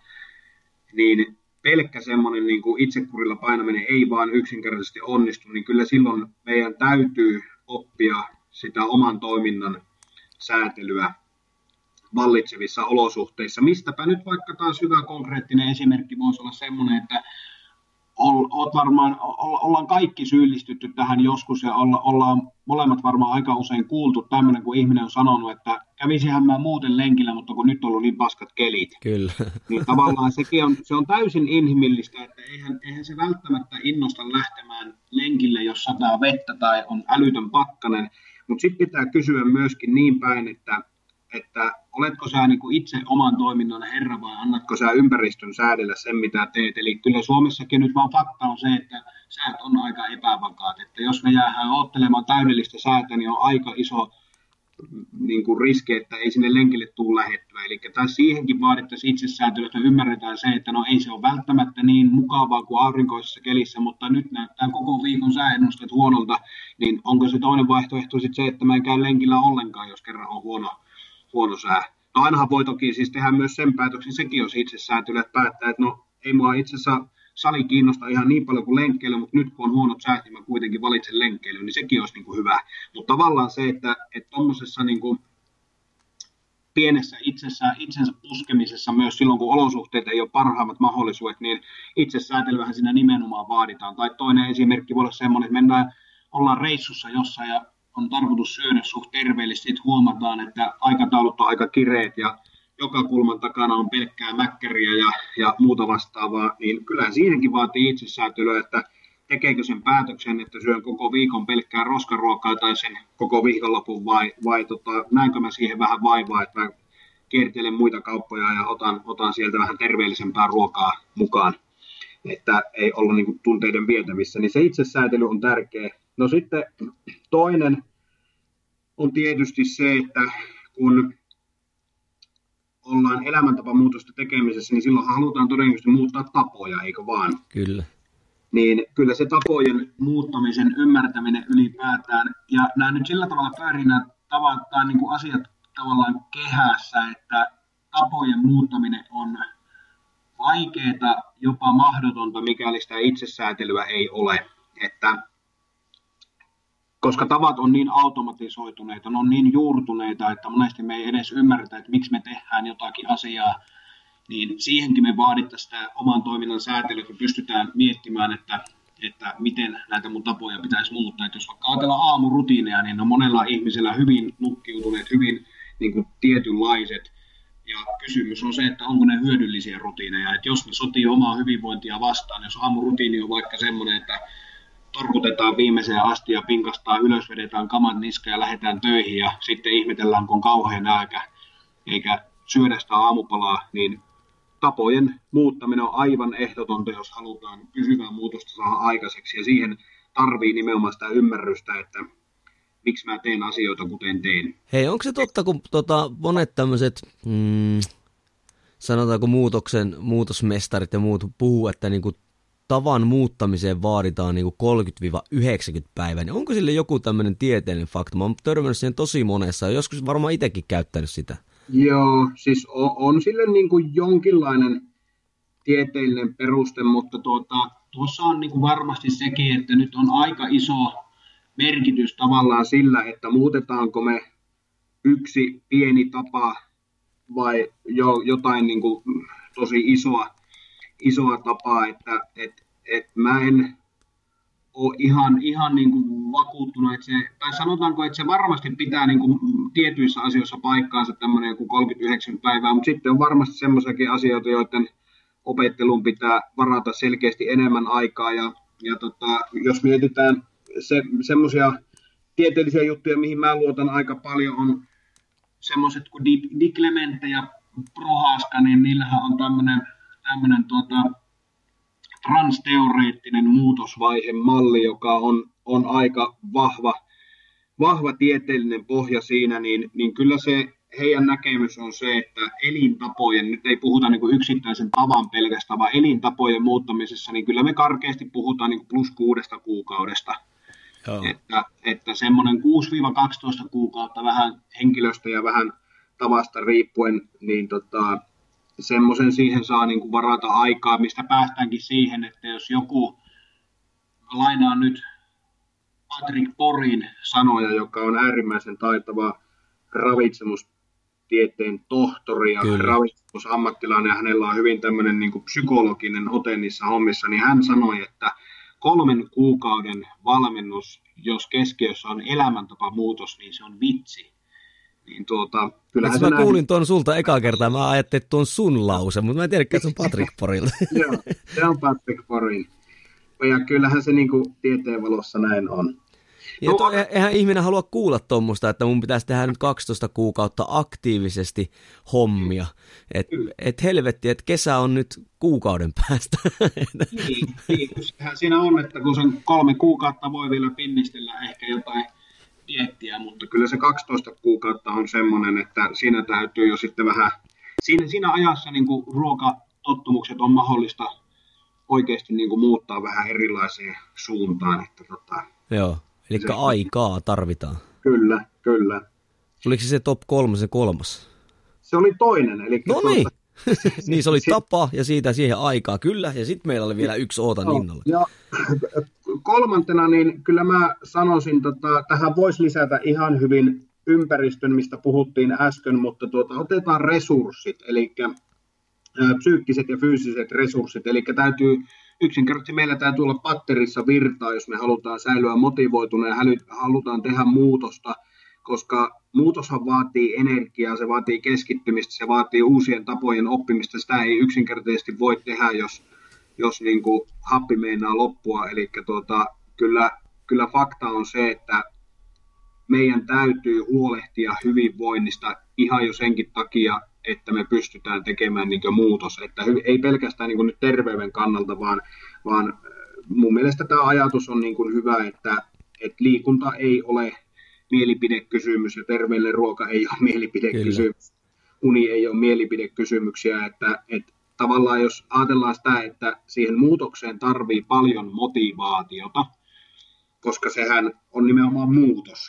niin pelkkä semmoinen niin kuin itsekurilla painaminen ei vaan yksinkertaisesti onnistu, niin kyllä silloin meidän täytyy oppia sitä oman toiminnan säätelyä vallitsevissa olosuhteissa. Mistäpä nyt vaikka taas hyvä konkreettinen esimerkki voisi olla semmoinen, että ollaan kaikki syyllistytty tähän joskus ja ollaan molemmat varmaan aika usein kuultu tämmöinen, kun ihminen on sanonut, että kävisinhän mä muuten lenkillä, mutta kun nyt on ollut niin paskat kelit. Kyllä. Niin tavallaan sekin se on täysin inhimillistä, että eihän se välttämättä innosta lähtemään lenkille, jos sataa vettä tai on älytön pakkanen, mutta sitten pitää kysyä myöskin niin päin, että oletko sä niin kuin itse oman toiminnan herra vai annatko sä ympäristön säädellä sen, mitä teet. Eli kyllä Suomessakin nyt vaan fakta on se, että säät on aika epävakaat. Että jos me jäädään ottelemaan täydellistä säätä, niin on aika iso niin kuin riski, että ei sinne lenkille tule lähettyä. Eli taas siihenkin vaadittaisiin itsesäätelyä, että ymmärretään se, että no ei se ole välttämättä niin mukavaa kuin aurinkoisessa kelissä, mutta nyt näyttää koko viikon sääennusteet huonolta, niin onko se toinen vaihtoehto sitten se, että mä en käy lenkillä ollenkaan, jos kerran on huono sää. No ainahan voi toki siis tehdä myös sen päätöksen, sekin on se itsesäätelyä, että päättää, että no ei mua itse asiassa sali kiinnosta ihan niin paljon kuin lenkkeily, mutta nyt kun on huonot säät, niin mä kuitenkin valitsen lenkkeilyyn, niin sekin olisi niin kuin hyvä. Mutta tavallaan se, että tuommoisessa niin kuin pienessä itsensä puskemisessa myös silloin, kun olosuhteet ei ole parhaimmat mahdollisuudet, niin itsesäätelyähän siinä nimenomaan vaaditaan. Tai toinen esimerkki voi olla semmoinen, että ollaan reissussa jossain ja on tarkoitus syödä suht terveellisesti, sitten huomataan, että aikataulut on aika kireet ja joka kulman takana on pelkkää mäkkäriä ja muuta vastaavaa, niin kyllähän siihenkin vaatii itsesäätelyä, että tekeekö sen päätöksen, että syön koko viikon pelkkää roskaruokaa tai sen koko viikonlopun vai näinkö mä siihen vähän vaivaa, että mä kiertelen muita kauppoja ja otan sieltä vähän terveellisempää ruokaa mukaan, että ei ollut niin kuin tunteiden vietävissä, niin se itsesäätely on tärkeä. No sitten toinen on tietysti se, että kun ollaan elämäntapamuutosta tekemisessä, niin silloin halutaan todennäköisesti muuttaa tapoja, eikö vaan? Kyllä. Niin kyllä se tapojen muuttamisen ymmärtäminen ylipäätään, ja nämä nyt sillä tavalla pyörinä tavataan niin kuin asiat tavallaan kehässä, että tapojen muuttaminen on vaikeaa, jopa mahdotonta, mikäli sitä itsesäätelyä ei ole, että koska tavat on niin automatisoituneita, ne on niin juurtuneita, että monesti me ei edes ymmärretä, että miksi me tehdään jotakin asiaa, niin siihenkin me vaadittaisiin sitä oman toiminnan säätelyä, kun pystytään miettimään, että miten näitä mun tapoja pitäisi muuttaa. Että jos vaikka ajatellaan aamurutiineja, niin on monella ihmisellä hyvin nukkiutuneet, hyvin niin kuin tietynlaiset. Ja kysymys on se, että onko ne hyödyllisiä rutiineja. Että jos ne sotii omaa hyvinvointia vastaan, jos aamurutiini on vaikka semmoinen, että torkutetaan viimeiseen asti ja pinkastaan ylös, vedetään kamat niskaan ja lähdetään töihin ja sitten ihmetellään, kun on kauhean nälkä, eikä syödä sitä aamupalaa, niin tapojen muuttaminen on aivan ehdotonta, jos halutaan pysyvää muutosta saada aikaiseksi, ja siihen tarvii nimenomaan sitä ymmärrystä, että miksi mä teen asioita, kuten teen. Hei, onko se totta, kun monet tämmöiset, sanotaanko muutosmestarit ja muut puhuu, että niinku tavan muuttamiseen vaaditaan niinku 30-90 päivää, niin onko sille joku tämmöinen tieteellinen fakta? Mä oon törmännyt siihen tosi monessa, ja joskus varmaan itsekin käyttänyt sitä. Joo, siis on sille niinku jonkinlainen tieteellinen peruste, mutta tuossa on niinku varmasti sekin, että nyt on aika iso merkitys tavallaan sillä, että muutetaanko me yksi pieni tapa vai jotain niinku tosi isoa tapaa, että mä en ole ihan niin kuin vakuuttunut, että se, tai sanotaanko, että se varmasti pitää niin kuin tietyissä asioissa paikkaansa tämmöinen joku 39 päivää, mutta sitten on varmasti semmoisiakin asioita, joiden opetteluun pitää varata selkeästi enemmän aikaa, ja jos mietitään semmoisia tieteellisiä juttuja, mihin mä luotan aika paljon, on semmoiset kuin Diklemente ja Prohaska, niin niillähän on tämmöinen transteoreettinen muutosvaihemalli, joka on aika vahva tieteellinen pohja siinä, niin kyllä se heidän näkemys on se, että elintapojen, nyt ei puhuta niin kuin yksittäisen tavan pelkästään, vaan elintapojen muuttamisessa, niin kyllä me karkeasti puhutaan niin kuin +6 kuukaudesta. Oh. Että semmoinen 6-12 kuukautta vähän henkilöstä ja vähän tavasta riippuen, niin semmoisen siihen saa niin kuin varata aikaa, mistä päästäänkin siihen, että jos joku, lainaa nyt Patrick Porin sanoja, joka on äärimmäisen taitava ravitsemustieteen tohtori ja ravitsemusammattilainen, ja hänellä on hyvin tämmöinen niin kuin psykologinen ote niissä hommissa, niin hän sanoi, että 3 kuukauden valmennus, jos keskiössä on elämäntapamuutos, niin se on vitsi. Niin kyllähän mä kuulin tuon sulta ekaa kertaa, mä ajattelin, että tuon sun lause, mutta mä en tiedäkään, että se on Patrick Porilta. Joo, se on Patrick Porin. Ja kyllähän se niinku tieteen valossa näin on. Ja eihän ihminen halua kuulla tuommoista, että mun pitäisi tehdä nyt 12 kuukautta aktiivisesti hommia. Et helvetti, että kesä on nyt kuukauden päästä. Niin, sehän siinä on, että kun sen 3 kuukautta voi vielä pinnistellä ehkä jotain diettiä, mutta kyllä se 12 kuukautta on semmoinen, että siinä täytyy jo sitten vähän, siinä ajassa niin kuin ruokatottumukset on mahdollista oikeasti niin kuin muuttaa vähän erilaiseen suuntaan. Että joo, eli se, aikaa tarvitaan. Kyllä. Oliko se top 3, se kolmas? Se oli toinen. Eli no niin. Niin se oli tapa ja siitä siihen aikaa, kyllä, ja sitten meillä oli vielä yksi ootan innolla. Ja kolmantena, niin kyllä mä sanoisin, tähän voisi lisätä ihan hyvin ympäristön, mistä puhuttiin äsken, mutta otetaan resurssit, eli psyykkiset ja fyysiset resurssit, eli täytyy yksinkertaisesti meillä täytyy olla patterissa virtaa, jos me halutaan säilyä motivoituneena ja halutaan tehdä muutosta, koska muutoshan vaatii energiaa, se vaatii keskittymistä, se vaatii uusien tapojen oppimista. Sitä ei yksinkertaisesti voi tehdä, jos jos niin kuin happi meinaa loppua. Eli kyllä fakta on se, että meidän täytyy huolehtia hyvinvoinnista ihan jo senkin takia, että me pystytään tekemään niin kuin muutos. Että ei pelkästään niin kuin nyt terveyden kannalta, vaan mun mielestä tämä ajatus on niin kuin hyvä, että liikunta ei ole mielipidekysymys ja terveellinen ruoka ei ole mielipidekysymys. Uni ei ole mielipidekysymyksiä, että tavallaan jos ajatellaan sitä, että siihen muutokseen tarvii paljon motivaatiota, koska sehän on nimenomaan muutos.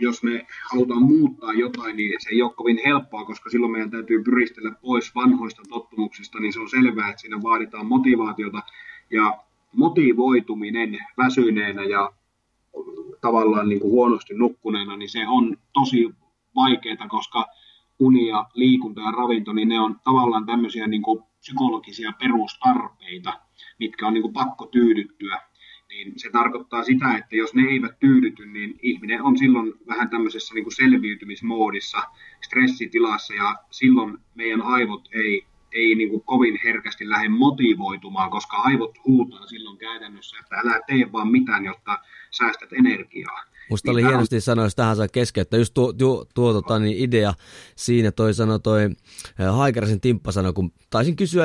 Jos me halutaan muuttaa jotain, niin se ei ole kovin helppoa, koska silloin meidän täytyy pyristellä pois vanhoista tottumuksista, niin se on selvää, että siinä vaaditaan motivaatiota. Ja motivoituminen väsyneenä ja tavallaan niin kuin huonosti nukkuneena, niin se on tosi vaikeaa, koska uni ja liikunta ja ravinto, niin ne on tavallaan tämmöisiä niin kuin psykologisia perustarpeita, mitkä on niin kuin pakko tyydyttyä. Niin se tarkoittaa sitä, että jos ne eivät tyydyty, niin ihminen on silloin vähän tämmöisessä niin kuin selviytymismoodissa, stressitilassa, ja silloin meidän aivot ei niin kuin kovin herkästi lähde motivoitumaan, koska aivot huutaa silloin käytännössä, että älä tee vaan mitään, jotta säästät energiaa. Musta oli hienosti sanoa, jos tähän saa keskeyttää. Just tuo idea siinä toi Haikarisen Timppa sanoi, kun taisin kysyä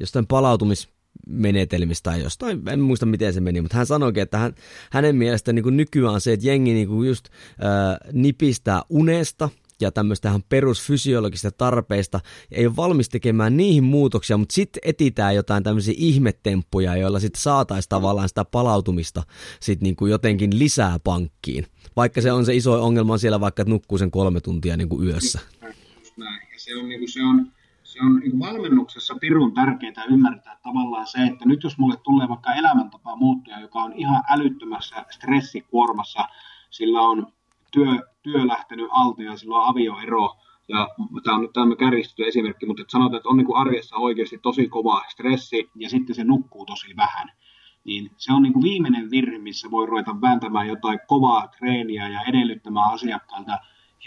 jostain palautumismenetelmistä tai jostain, en muista miten se meni, mutta hän sanoikin, että hänen mielestään niin kuin nykyään on se, että jengi niin kuin just nipistää unesta ja tämmöistä perusfysiologisista tarpeista, ei ole valmis tekemään niihin muutoksia, mutta sitten etsitään jotain tämmöisiä ihmetemppuja, joilla sitten saataisiin tavallaan sitä palautumista sitten niin kuin jotenkin lisää pankkiin. Vaikka se on se iso ongelma siellä, vaikka nukkuu sen 3 tuntia niin kuin yössä. Ja se on niin kuin valmennuksessa pirun tärkeää ymmärtää tavallaan se, että nyt jos mulle tulee vaikka elämäntapa muuttuja, joka on ihan älyttömässä stressikuormassa, sillä on työ lähtenyt alta ja silloin avioero, ja tämä on nyt tämmöinen kärjistetty esimerkki, mutta että sanotaan, että on niin kuin arjessa oikeasti tosi kova stressi, ja sitten se nukkuu tosi vähän. Niin se on niin kuin viimeinen virhe, missä voi ruveta vääntämään jotain kovaa treeniä ja edellyttämään asiakkaalta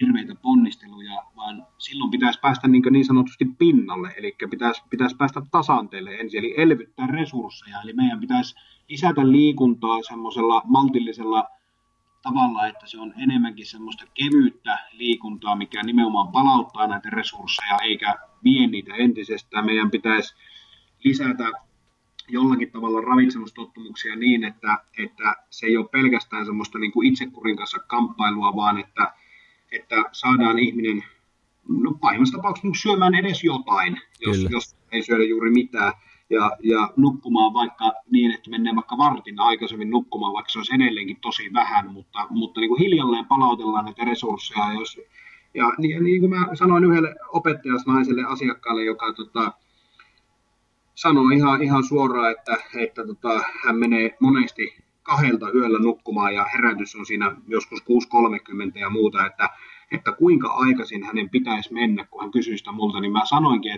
hirveitä ponnisteluja, vaan silloin pitäisi päästä niin sanotusti pinnalle, eli pitäisi päästä tasanteelle ensin, eli elvyttää resursseja, eli meidän pitäisi lisätä liikuntaa semmoisella maltillisella tavalla, että se on enemmänkin semmoista kevyyttä liikuntaa, mikä nimenomaan palauttaa näitä resursseja eikä vie niitä entisestään. Meidän pitäisi lisätä jollakin tavalla ravitsemustottumuksia niin, että se ei ole pelkästään semmoista niin kuin itsekurin kanssa kamppailua, vaan että saadaan ihminen pahimmassa tapauksessa syömään edes jotain, jos ei syödä juuri mitään. Ja nukkumaan vaikka niin, että mennään vaikka vartin aikaisemmin nukkumaan, vaikka se olisi edelleenkin tosi vähän, mutta niin kuin hiljalleen palautellaan näitä resursseja. Niin kuin mä sanoin yhdelle opettajasnaiselle asiakkaalle, joka sanoi ihan suoraan, että hän menee monesti 2 yöllä nukkumaan ja herätys on siinä joskus 6:30 ja muuta, että kuinka aikaisin hänen pitäisi mennä, kun hän kysyi sitä multa, niin mä sanoinkin,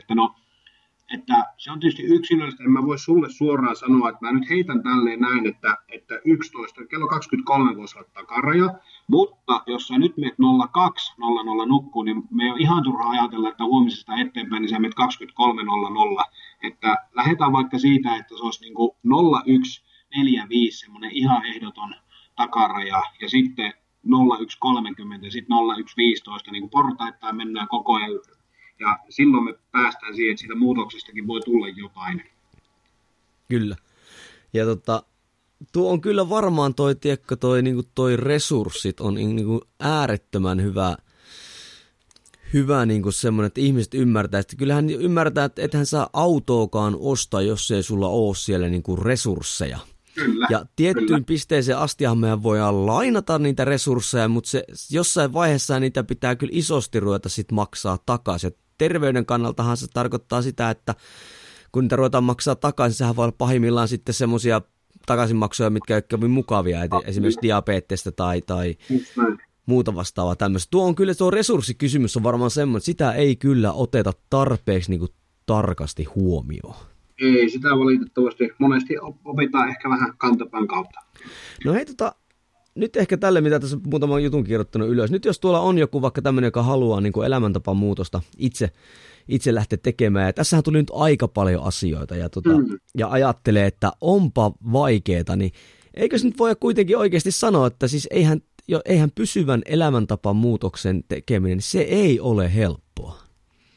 että se on tietysti yksilöllistä, en mä voi sulle suoraan sanoa, että mä nyt heitän tälleen näin, että 11, kello 23 voisi olla takaraja, mutta jos sä nyt menet 02.00 nukkuun, niin me ei ole ihan turha ajatella, että huomisesta eteenpäin, niin sä menet 23.00, että lähdetään vaikka siitä, että se olisi niin kuin 01.45, semmoinen ihan ehdoton takaraja, ja sitten 01.30 ja sitten 01.15, niin kuin portaittain mennään koko ajan. Ja silloin me päästään siihen, että siitä muutoksestakin voi tulla jotain. Kyllä. Ja tuo on kyllä varmaan toi resurssit on niinku äärettömän hyvä niinku semmoinen, että ihmiset ymmärtää. Sitten kyllähän ymmärtää, että ethän saa autoakaan ostaa, jos ei sulla ole siellä niinku resursseja. Kyllä, ja tiettyyn pisteeseen astihan mehän voidaan lainata niitä resursseja, mutta se, jossain vaiheessa niitä pitää kyllä isosti ruveta sit maksaa takaisin. Ja terveyden kannaltahan se tarkoittaa sitä, että kun niitä ruvetaan maksaa takaisin, sehän voi olla pahimmillaan sitten semmoisia takaisinmaksuja, mitkä ei ole kovin mukavia, esimerkiksi diabeettista tai muuta vastaavaa tämmöistä. Tuo resurssikysymys on varmaan semmoinen, että sitä ei kyllä oteta tarpeeksi niin kuin tarkasti huomioon. Ei sitä valitettavasti. Monesti opitaan ehkä vähän kantapään kautta. No hei, nyt ehkä tälle, mitä tässä muutaman jutun kirjoittanut ylös. Nyt jos tuolla on joku vaikka tämmöinen, joka haluaa niin kuin elämäntapan muutosta itse lähteä tekemään. Ja tässähän tuli nyt aika paljon asioita ja ajattelee, että onpa vaikeeta, niin eikö se nyt voi kuitenkin oikeasti sanoa, että siis eihän pysyvän elämäntapan muutoksen tekeminen, se ei ole helppoa.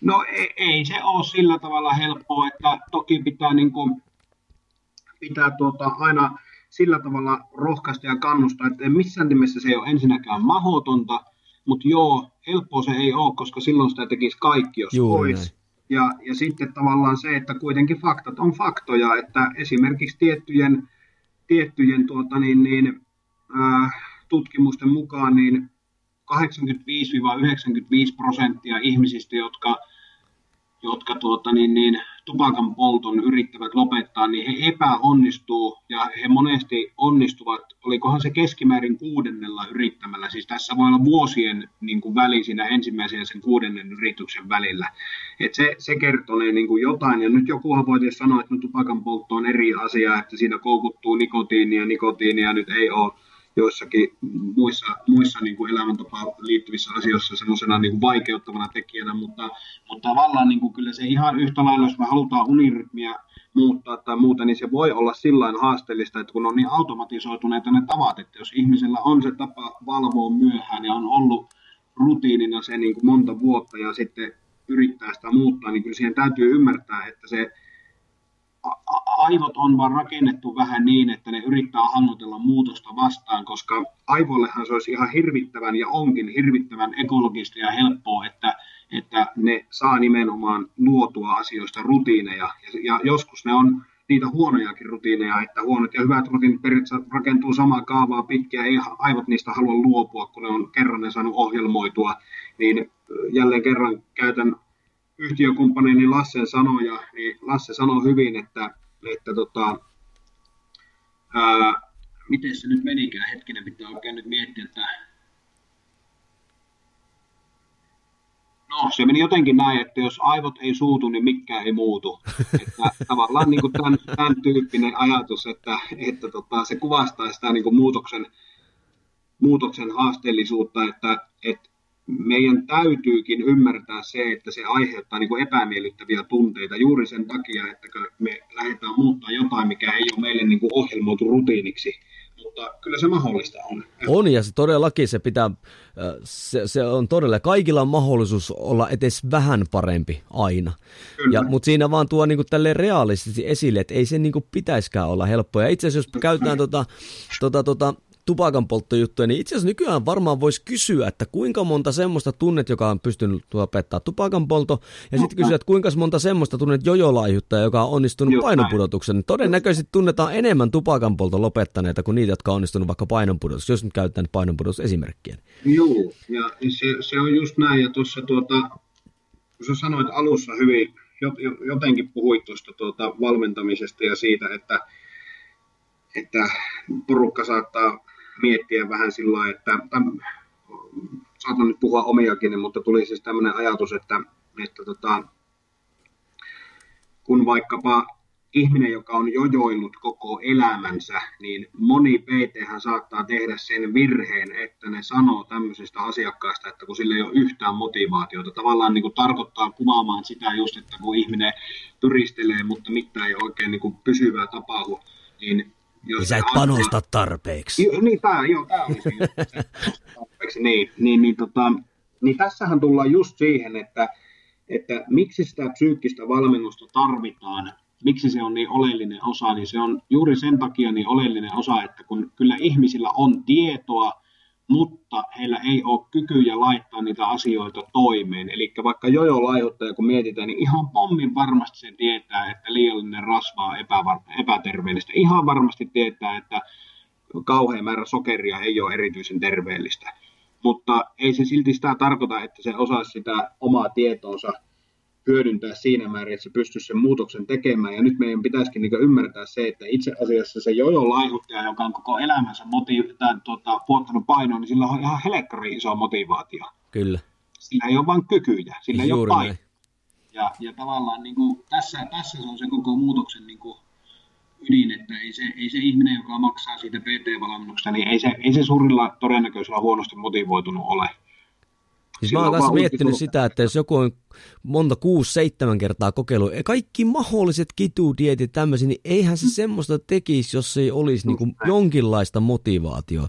No ei se ole sillä tavalla helppoa, että toki pitää, niin kuin, aina sillä tavalla rohkaista ja kannustaa, että missään nimessä se ei ole ensinnäkään mahdotonta, mutta joo, helppoa se ei ole, koska silloin sitä tekisi kaikki, jos olisi. Ja sitten tavallaan se, että kuitenkin faktat on faktoja, että esimerkiksi tiettyjen tutkimusten mukaan niin 85-95% ihmisistä, jotka tupakan polton yrittävät lopettaa, niin he epäonnistuu ja he monesti onnistuvat, olikohan se keskimäärin 6. yrittämällä, siis tässä voi olla vuosien niin kuin väli siinä ensimmäisen ja sen 6. yrityksen välillä, että se kertonee niin kuin jotain, ja nyt jokuhan voi tietysti sanoa, että tupakan poltto on eri asia, että siinä koukuttuu nikotiinia nyt ei ole joissakin muissa niin kuin elämäntapaan liittyvissä asioissa semmoisena niin kuin vaikeuttavana tekijänä, mutta tavallaan niin kuin kyllä se ihan yhtä lailla, jos me halutaan unirytmiä muuttaa tai muuta, niin se voi olla sillain haasteellista, että kun on niin automatisoituneita ne tavat, että jos ihmisellä on se tapa valvoa myöhään ja on ollut rutiinina se niin kuin monta vuotta ja sitten yrittää sitä muuttaa, niin kyllä siihen täytyy ymmärtää, että se aivot on vaan rakennettu vähän niin, että ne yrittää hannutella muutosta vastaan, koska aivoillehan se olisi ihan hirvittävän ja onkin hirvittävän ekologista ja helppoa, että ne saa nimenomaan luotua asioista rutiineja. Ja joskus ne on niitä huonojakin rutiineja, että huonot ja hyvät rutiinit periaatteessa rakentuu samaa kaavaa pitkin ja ei aivot niistä halua luopua, kun ne on kerran ne saanut ohjelmoitua, niin jälleen kerran käytän yhtiökumppaneeni Lassen sanoja, niin Lasse sanoi hyvin, että miten se nyt menikään, hetkinen pitää oikein nyt miettiä, että no se meni jotenkin näin, että jos aivot ei suutu, niin mikään ei muutu, että tavallaan niin kuin tämän tyyppinen ajatus, että se kuvastaa sitä niin kuin muutoksen haasteellisuutta, että meidän täytyykin ymmärtää se, että se aiheuttaa niin kuin epämiellyttäviä tunteita juuri sen takia, että me lähdetään muuttaa jotain, mikä ei ole meille niin kuin ohjelmoitu rutiiniksi, mutta kyllä se mahdollista on. On, ja se todellakin se on todella, kaikilla on mahdollisuus olla edes vähän parempi aina, mutta siinä vaan tuo niin kuin tälleen realistisesti esille, että ei se niin kuin pitäisikään olla helppoa, ja itse asiassa jos käytetään tupakanpolttojuttuja, niin itse asiassa nykyään varmaan voisi kysyä, että kuinka monta semmoista tunnet, joka on pystynyt lopettaa tupakanpolto, ja sitten kysyä, että kuinka monta semmoista tunnet jojolaihuttaja, joka on onnistunut painonpudotuksen. Todennäköisesti tunnetaan enemmän tupakanpolton lopettaneita kuin niitä, jotka on onnistunut vaikka painonpudotus, jos nyt käytetään painonpudotusesimerkkiä. Joo, ja se on just näin, ja tuossa kun sä sanoit alussa hyvin, jotenkin puhuit tuosta valmentamisesta ja siitä, että porukka saattaa miettiä vähän sillä lailla, että saatan nyt puhua omiakin, mutta tuli siis tämmöinen ajatus, että kun vaikkapa ihminen, joka on jojoillut koko elämänsä, niin moni PT-hän saattaa tehdä sen virheen, että ne sanoo tämmöisestä asiakkaasta, että kun sillä ei ole yhtään motivaatiota. Tavallaan niin kuin tarkoittaa kuvaamaan sitä just, että kun ihminen pyristelee, mutta mitään ei oikein niin kuin pysyvää tapahdu, niin jos sä et panosta tarpeeksi. Tää on tarpeeksi. Niin tässähän tullaan just siihen, että miksi sitä psyykkistä valmennusta tarvitaan, miksi se on niin oleellinen osa, niin se on juuri sen takia niin oleellinen osa, että kun kyllä ihmisillä on tietoa, mutta heillä ei ole kykyjä laittaa niitä asioita toimeen. Eli vaikka jojo-laihuttaja, kun mietitään, niin ihan pommin varmasti se tietää, että liiallinen rasva on epäterveellistä. Ihan varmasti tietää, että kauhean määrä sokeria ei ole erityisen terveellistä. Mutta ei se silti sitä tarkoita, että se osaisi sitä omaa tietoonsa hyödyntää siinä määrin, että se pystyisi sen muutoksen tekemään. Ja nyt meidän pitäisikin niin ymmärtää se, että itse asiassa se jojo-laihuttaja, joka on koko elämänsä puottanut painoa, niin sillä on ihan helkkari iso motivaatio. Kyllä. Sillä ei ole vain kykyjä, sillä ei ole painoa. Ja tavallaan niin kuin, tässä se on se koko muutoksen niin kuin, ydin, että ei se ihminen, joka maksaa siitä PT-valmennuksesta, niin ei se suurilla todennäköisellä huonosti motivoitunut ole. Siis mä oon kanssa miettinyt sitä, että jos joku on monta 6-7 kertaa kokeilu, kaikki mahdolliset kitudietit tämmöisiä, niin eihän se semmoista tekisi, jos ei olisi niin kuin jonkinlaista motivaatiota.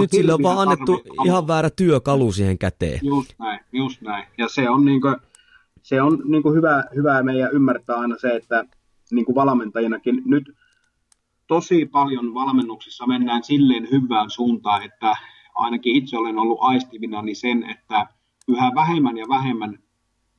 Nyt sille on vaan annettu ihan väärä työkalu siihen käteen. Just näin. Ja se on niin kuin hyvä meidän ymmärtää aina se, että niin kuin valmentajinakin nyt tosi paljon valmennuksissa mennään silleen hyvään suuntaan, että ainakin itse olen ollut aistivinani sen, että yhä vähemmän ja vähemmän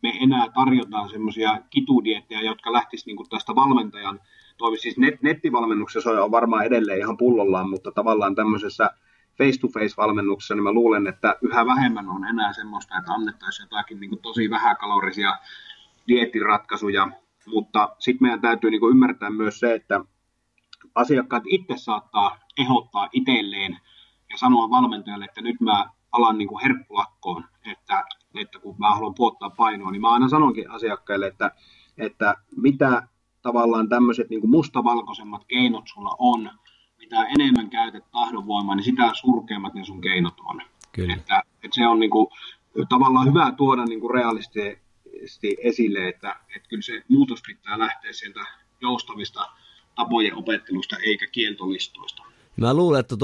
me enää tarjotaan semmoisia kitudiettejä, jotka lähtisivät niin kuin tästä valmentajan toimi. Siis nettivalmennuksessa on varmaan edelleen ihan pullollaan, mutta tavallaan tämmöisessä face-to-face-valmennuksessa niin mä luulen, että yhä vähemmän on enää semmoista, että annettaisiin jotakin niin kuin tosi vähäkalorisia dieettiratkaisuja. Mutta sitten meidän täytyy niin kuin ymmärtää myös se, että asiakkaat itse saattaa ehdottaa itselleen ja sanoa valmentajalle, että nyt mä alan niin kuin herkkulakkoon, että kun mä haluan puottaa painoa, niin mä aina sanonkin asiakkaille, että mitä tavallaan tämmöiset niin kuin mustavalkoisemmat keinot sulla on, mitä enemmän käytät tahdonvoimaa, niin sitä surkeammat ne sun keinot on. Että se on niin kuin tavallaan hyvä tuoda niin kuin realistisesti esille, että kyllä se muutos pitää lähteä sieltä joustavista tapojen opettelusta eikä kieltolistoista. Mä luulen, että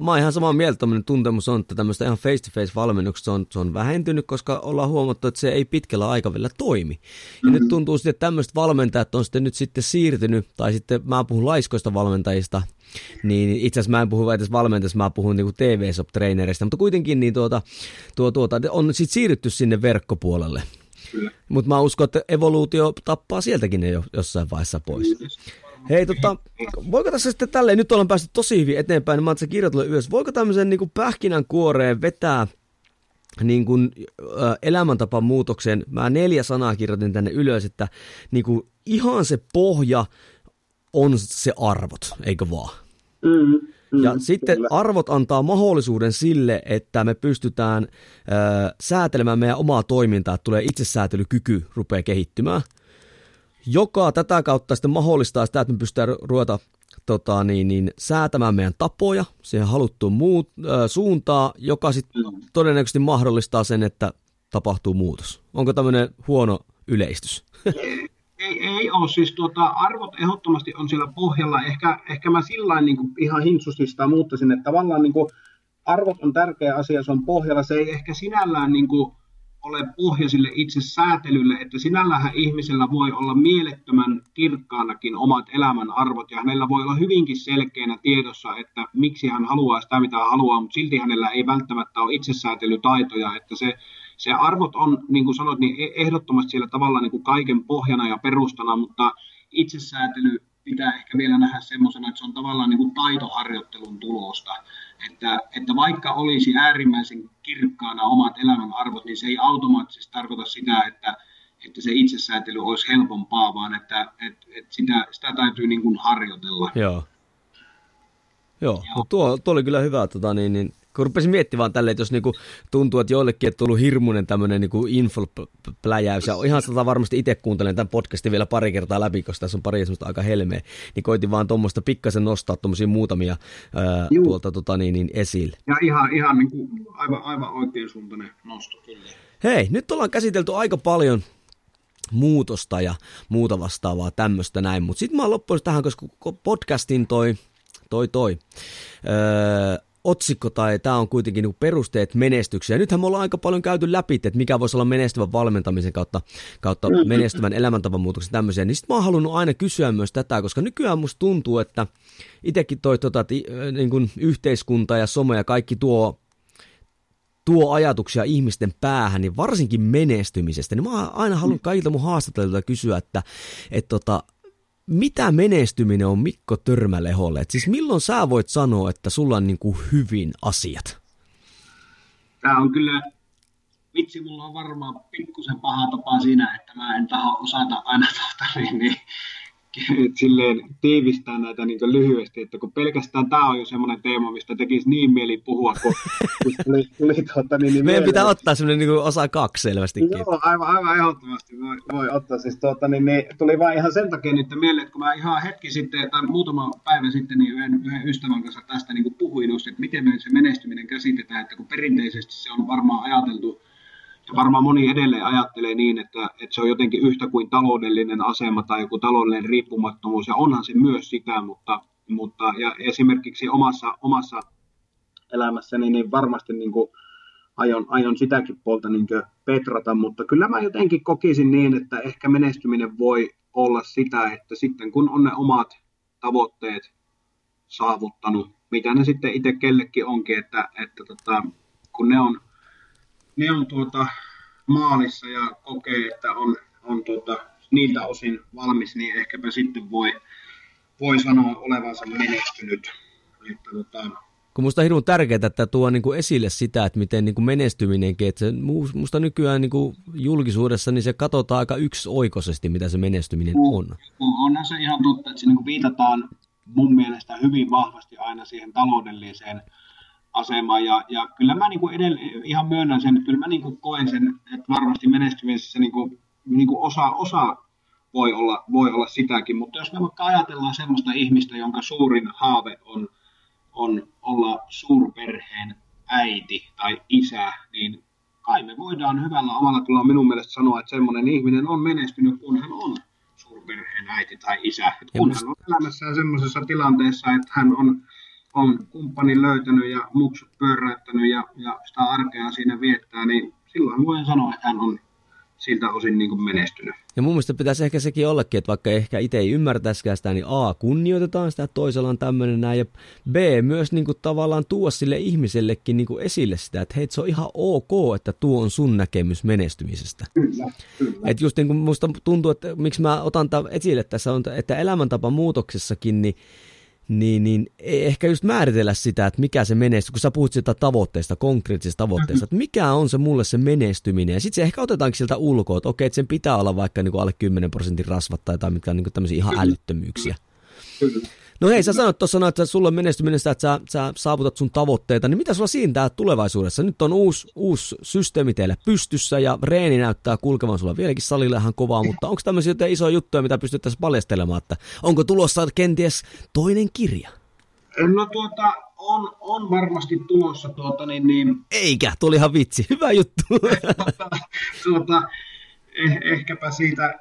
mä oon ihan samaa mieltä, tämmöinen tuntemus on, että tämmöistä ihan face-to-face-valmennuksesta se on vähentynyt, koska ollaan huomattu, että se ei pitkällä aikavälillä toimi. Ja nyt tuntuu sitten, että tämmöiset valmentajat on sitten siirtynyt, tai sitten mä puhun laiskoista valmentajista, niin itse asiassa mä en puhu edes valmentajista, mä puhun niinku TV-shop-trainereista, mutta kuitenkin niin on sitten siirrytty sinne verkkopuolelle. Mutta mä uskon, että evoluutio tappaa sieltäkin ne jo jossain vaiheessa pois. Hei, voiko tässä sitten tälleen, nyt ollaan päästy tosi hyvin eteenpäin, niin mä oon tässä kirjoitellut ylös, voiko tämmöisen niin kuin pähkinänkuoreen vetää niin kuin, elämäntapan muutokseen, mä 4 sanaa kirjoitin tänne ylös, että niin kuin, ihan se pohja on se arvot, eikö vaan? Ja sitten arvot antaa mahdollisuuden sille, että me pystytään säätelemään meidän omaa toimintaa, että tulee itsesäätelykyky rupeaa kehittymään. Joka tätä kautta sitten mahdollistaa sitä, että me pystytään ruveta säätämään meidän tapoja, siihen haluttuun suuntaa, joka sitten todennäköisesti mahdollistaa sen, että tapahtuu muutos. Onko tämmöinen huono yleistys? Ei ole. Siis arvot ehdottomasti on siellä pohjalla. Ehkä mä sillain niin kuin ihan hintsusti sitä muuttaisin, että tavallaan niin kuin arvot on tärkeä asia, se on pohjalla. Se ei ehkä sinällään niin kuin ole pohja sille itse säätelylle, että sinällähän ihmisellä voi olla mielettömän kirkkaanakin omat elämän arvot, ja hänellä voi olla hyvinkin selkeänä tiedossa, että miksi hän haluaa sitä, mitä hän haluaa, mutta silti hänellä ei välttämättä ole itsesäätelytaitoja, että se arvot on, niin kuin sanot, niin ehdottomasti siellä tavallaan niin kuin kaiken pohjana ja perustana, mutta itsesäätely pitää ehkä vielä nähdä semmoisena, että se on tavallaan niin kuin taitoharjoittelun tulosta. Että vaikka olisi äärimmäisen kirkkaana omat elämän arvot, niin se ei automaattisesti tarkoita sitä, että se itsesäätely olisi helpompaa, vaan että sitä täytyy niin kuin harjoitella. Joo. No tuo oli kyllä hyvä. Kun rupesin miettimään tälleen, että jos niinku tuntuu, että joillekin on tullut hirmuinen tämmöinen niinku infopläjäys, ja ihan sitä varmasti itse kuuntelen tämän podcastin vielä pari kertaa läpi, koska tässä on pari semmoista aika helmeä, niin koitin vaan tuommoista pikkasen nostaa tuommoisia muutamia esille. Ja ihan niinku aivan oikein suuntainen nosto. Hei, nyt ollaan käsitelty aika paljon muutosta ja muuta vastaavaa tämmöistä näin, mutta sitten mä loppuisin tähän, koska podcastin otsikko tai tämä on kuitenkin niinku perusteet menestykseen. Nythän me ollaan aika paljon käyty läpi, että mikä voisi olla menestyvän valmentamisen kautta menestyvän elämäntavan muutoksen tämmöisiä. Niin sitten mä oon halunnut aina kysyä myös tätä, koska nykyään musta tuntuu, että itsekin että niin yhteiskunta ja some ja kaikki tuo ajatuksia ihmisten päähän, niin varsinkin menestymisestä. Niin mä oon aina halunnut kaikilta mun haastatteluilta kysyä, että mitä menestyminen on Mikko Törmäleholle? Et siis milloin sä voit sanoa, että sulla on niin kuin hyvin asiat? Tämä on kyllä, vitsi, mulla on varmaan pikkusen paha tapa siinä, että mä en osata aina silleen tiivistää näitä niin kuin lyhyesti, että kun pelkästään tämä on jo semmoinen teema, mistä tekisi niin mieli puhua, kun niin meidän pitää ottaa semmoinen niin kuin osa 2 selvästikin. Joo, aivan ehdottomasti voi ottaa. Siis, niin, tuli vaan ihan sen takia nyt mieleen, että kun mä ihan hetki sitten tai muutama päivä sitten niin yhden ystävän kanssa tästä niin kuin puhuin, että miten me se menestyminen käsitetään, että kun perinteisesti se on varmaan ajateltu, ja varmaan moni edelleen ajattelee niin, että se on jotenkin yhtä kuin taloudellinen asema tai joku taloudellinen riippumattomuus, ja onhan se myös sitä, mutta ja esimerkiksi omassa elämässäni niin varmasti niin kuin aion sitäkin puolta niin kuin petrata, mutta kyllä mä jotenkin kokisin niin, että ehkä menestyminen voi olla sitä, että sitten kun on ne omat tavoitteet saavuttanut, mitä ne sitten itse kellekin onkin, että kun ne on maalissa ja kokee, että on niiltä osin valmis, niin ehkäpä sitten voi sanoa olevansa menestynyt. Kun musta on hirveän tärkeää, että tuo niin kuin esille sitä, että miten niin kuin menestyminenkin, että se, musta nykyään niin kuin julkisuudessa niin se katsotaan aika yksioikoisesti, mitä se menestyminen on. Onhan se ihan totta, että se niin kuin viitataan mun mielestä hyvin vahvasti aina siihen taloudelliseen asema ja kyllä mä niinku ihan myönnän sen, että kyllä mä niinku koen sen, että varmasti menestymisessä niinku osa voi olla sitäkin, mutta jos me vaikka ajatellaan semmoista ihmistä, jonka suurin haave on olla suurperheen äiti tai isä, niin kai me voidaan hyvällä omalla tullaan minun mielestä sanoa, että semmoinen ihminen on menestynyt, kun hän on suurperheen äiti tai isä, että kun hän on elämässään semmoisessa tilanteessa, että hän on kumppani löytänyt ja muksut pyöräyttänyt ja sitä arkea siinä viettää, niin silloin voin sanoa, että hän on siltä osin niin kuin menestynyt. Ja mun mielestä pitäisi ehkä sekin ollakin, että vaikka ehkä itse ei ymmärtäisikään sitä, niin A, kunnioitetaan sitä, että toisella on tämmöinen näin, ja B, myös niin kuin tavallaan tuo sille ihmisellekin niin kuin esille sitä, että hei, se on ihan ok, että tuo on sun näkemys menestymisestä. Kyllä. Että just niin kuin musta tuntuu, että miksi mä otan tämän esille tässä, on, että elämäntapamuutoksessakin, niin ei ehkä just määritellä sitä, että mikä se menestyminen, kun sä puhut siitä tavoitteista, konkreettisista tavoitteista, että mikä on se mulle se menestyminen. Ja sitten se ehkä otetaankin sieltä ulkoa, että okei, että sen pitää olla vaikka niinku alle 10% rasvat tai mitkä on niinku tämmöisiä ihan älyttömyyksiä. No hei, sä sanoit tuossa, että sulla on menestyminen sitä, että sä saavutat sun tavoitteita, niin mitä sulla siintää tulevaisuudessa? Nyt on uusi systeemi teillä pystyssä ja reeni näyttää kulkevan sulla vieläkin salilla ihan kovaa, mutta onko tämmöisiä jotain isoja juttuja, mitä pystyttäisiin paljastelemaan, että onko tulossa kenties toinen kirja? No on varmasti tulossa niin... Eikä, tuli ihan vitsi, hyvä juttu. Ehkäpä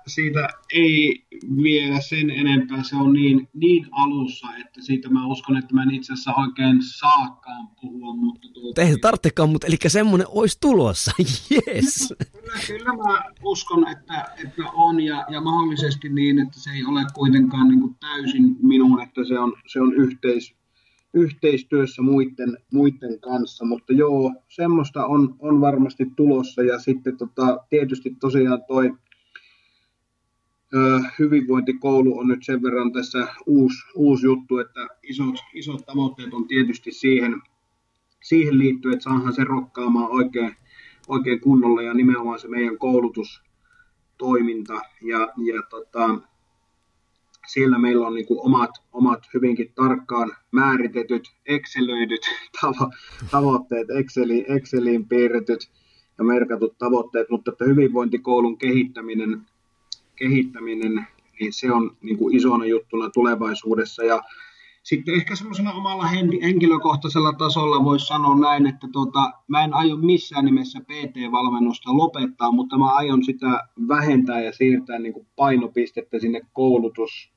siitä ei vielä sen enempää, se on niin alussa, että siitä mä uskon, että mä en itse asiassa oikein saakaan puhua. Mutta ei tarvitsekaan, mutta eli semmoinen olisi tulossa, yes. Kyllä mä uskon, että on ja mahdollisesti niin, että se ei ole kuitenkaan niin kuin täysin minun, että se on yhteistyössä muiden kanssa, mutta joo, semmoista on varmasti tulossa, ja sitten tietysti tosiaan toi hyvinvointikoulu on nyt sen verran tässä uusi juttu, että isot tavoitteet on tietysti siihen liittyen, että saadaan se rokkaamaan oikein kunnolla, ja nimenomaan se meidän koulutustoiminta, ja siellä meillä on niin kuin omat hyvinkin tarkkaan määritetyt, excelöidyt tavoitteet, Exceliin piirretyt ja merkatut tavoitteet, mutta että hyvinvointikoulun kehittäminen niin se on niin kuin isona juttuna tulevaisuudessa. Ja sitten ehkä semmoisella omalla henkilökohtaisella tasolla voisi sanoa näin, että mä en aio missään nimessä PT-valmennusta lopettaa, mutta mä aion sitä vähentää ja siirtää niin kuin painopistettä sinne koulutus-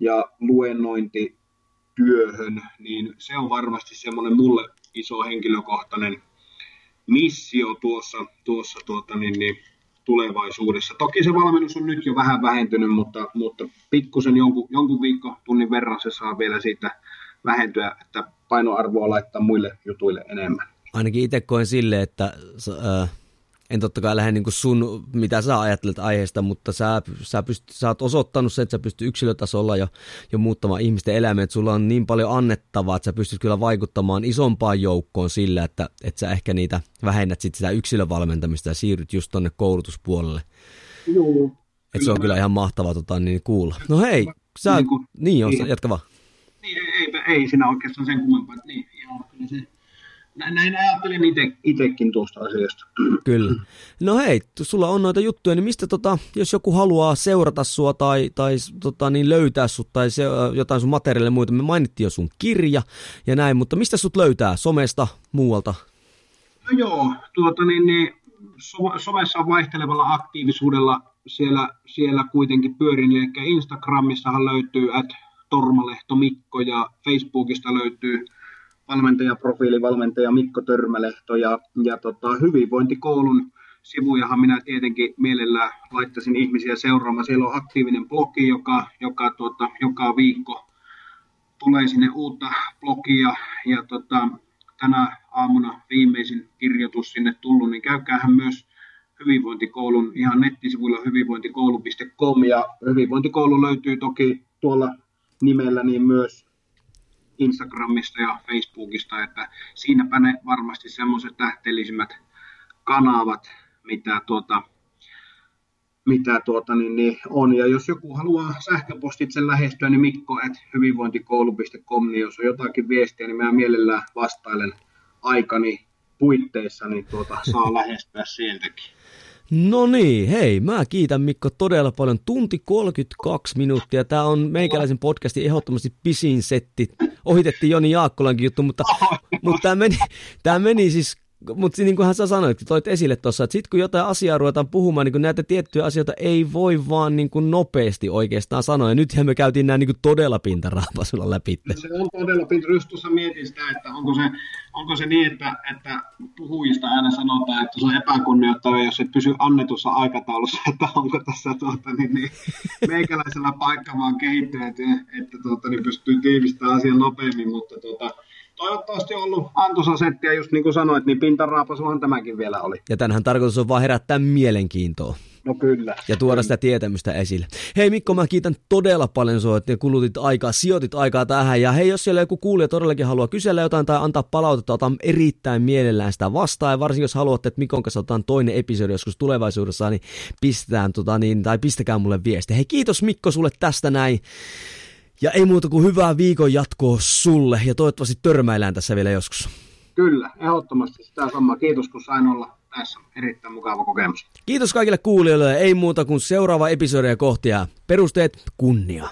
ja luennointityöhön, niin se on varmasti semmoinen mulle iso henkilökohtainen missio tuossa tulevaisuudessa. Toki se valmennus on nyt jo vähän vähentynyt, mutta pikkusen jonkun viikkotunnin verran se saa vielä siitä vähentyä, että painoarvoa laittaa muille jutuille enemmän. Ainakin itse koen silleen, että en totta kai lähde niin kuin sun, mitä sä ajattelet aiheesta, mutta sä oot osoittanut sen, että sä pystyt yksilötasolla jo muuttamaan ihmisten elämää, että sulla on niin paljon annettavaa, että sä pystyt kyllä vaikuttamaan isompaan joukkoon sillä, että sä ehkä niitä vähennät sit sitä yksilövalmentamista ja siirryt just tonne koulutuspuolelle. Joo. Että se on kyllä ihan mahtavaa niin kuulla. No hei, sä, niin, kun, niin on, niin, jatka vaan. Niin, ei siinä oikeastaan sen kummempaa, että niin, joo, kyllä se. Näin ajattelin itsekin tuosta asiasta. Kyllä. No hei, sulla on noita juttuja, niin mistä jos joku haluaa seurata sua tai niin löytää sut tai jotain sun materiaalia muuta, me mainittiin jo sun kirja ja näin, mutta mistä sut löytää? Somesta, muualta? No joo, somessa on vaihtelevalla aktiivisuudella siellä kuitenkin pyörin, eli Instagramissahan löytyy @tormalehtomikko ja Facebookista löytyy valmentajaprofiili, valmentaja Mikko Törmälehto ja Hyvinvointikoulun sivujahan minä tietenkin mielellään laittaisin ihmisiä seuraamaan. Siellä on aktiivinen blogi, joka joka viikko tulee sinne uutta blogia ja tänä aamuna viimeisin kirjoitus sinne tullut, niin käykäähän myös Hyvinvointikoulun ihan nettisivuilla hyvinvointikoulu.com ja Hyvinvointikoulu löytyy toki tuolla nimellä niin myös Instagramista ja Facebookista, että siinäpä ne varmasti semmoiset tähteellisimmät kanavat, mitä on. Ja jos joku haluaa sähköpostitse lähestyä, niin mikko@hyvinvointikoulu.com, niin jos on jotakin viestiä, niin minä mielellään vastailen aikani puitteissa, niin saa lähestyä sieltäkin. No niin, hei, mä kiitän Mikko todella paljon. 1 tunti 32 minuuttia. Tämä on meikäläisen podcastin ehdottomasti pisin setti. Ohitettiin Joni Jaakkolankin juttu, mutta tämä meni siis, mutta niin kuin hän sanoit, toit esille tuossa, että sitten kun jotain asiaa ruvetaan puhumaan, niin kun näitä tiettyjä asioita ei voi vaan niin kuin nopeasti oikeastaan sanoa. Ja nythän me käytiin nämä niin kuin todella pintaraapaisulla läpi. Se on todella pintaraapaisulla. Mietin sitä, että onko se niin, että puhujista aina sanotaan, että se on epäkunnioittavaa, jos et pysy annetussa aikataulussa, että onko tässä meikäläisellä paikka vaan kehittyä, että pystyy tiivistämään asian nopeammin, mutta toivottavasti on ollut antoisa setti, ja just niin kuin sanoit, niin pintaraapasuhan tämäkin vielä oli. Ja tämähän tarkoitus on vaan herättää mielenkiintoa. No kyllä. Ja tuoda sitä tietämystä esille. Hei Mikko, mä kiitän todella paljon sinua, että kulutit aikaa, sijoitit aikaa tähän. Ja hei, jos siellä joku kuulija todellakin haluaa kysellä jotain tai antaa palautetta, otan erittäin mielellään sitä vastaan. Ja varsinkin jos haluatte, että Mikon kanssa otetaan toinen episodi joskus tulevaisuudessa, niin pistäkää mulle viesti. Hei, kiitos Mikko sulle tästä näin. Ja ei muuta kuin hyvää viikon jatkoa sulle, ja toivottavasti törmäillään tässä vielä joskus. Kyllä, ehdottomasti sitä samaa. Kiitos, kun sain olla tässä. Erittäin mukava kokemus. Kiitos kaikille kuulijoille, ei muuta kuin seuraava episodia kohti, ja perusteet kunnia.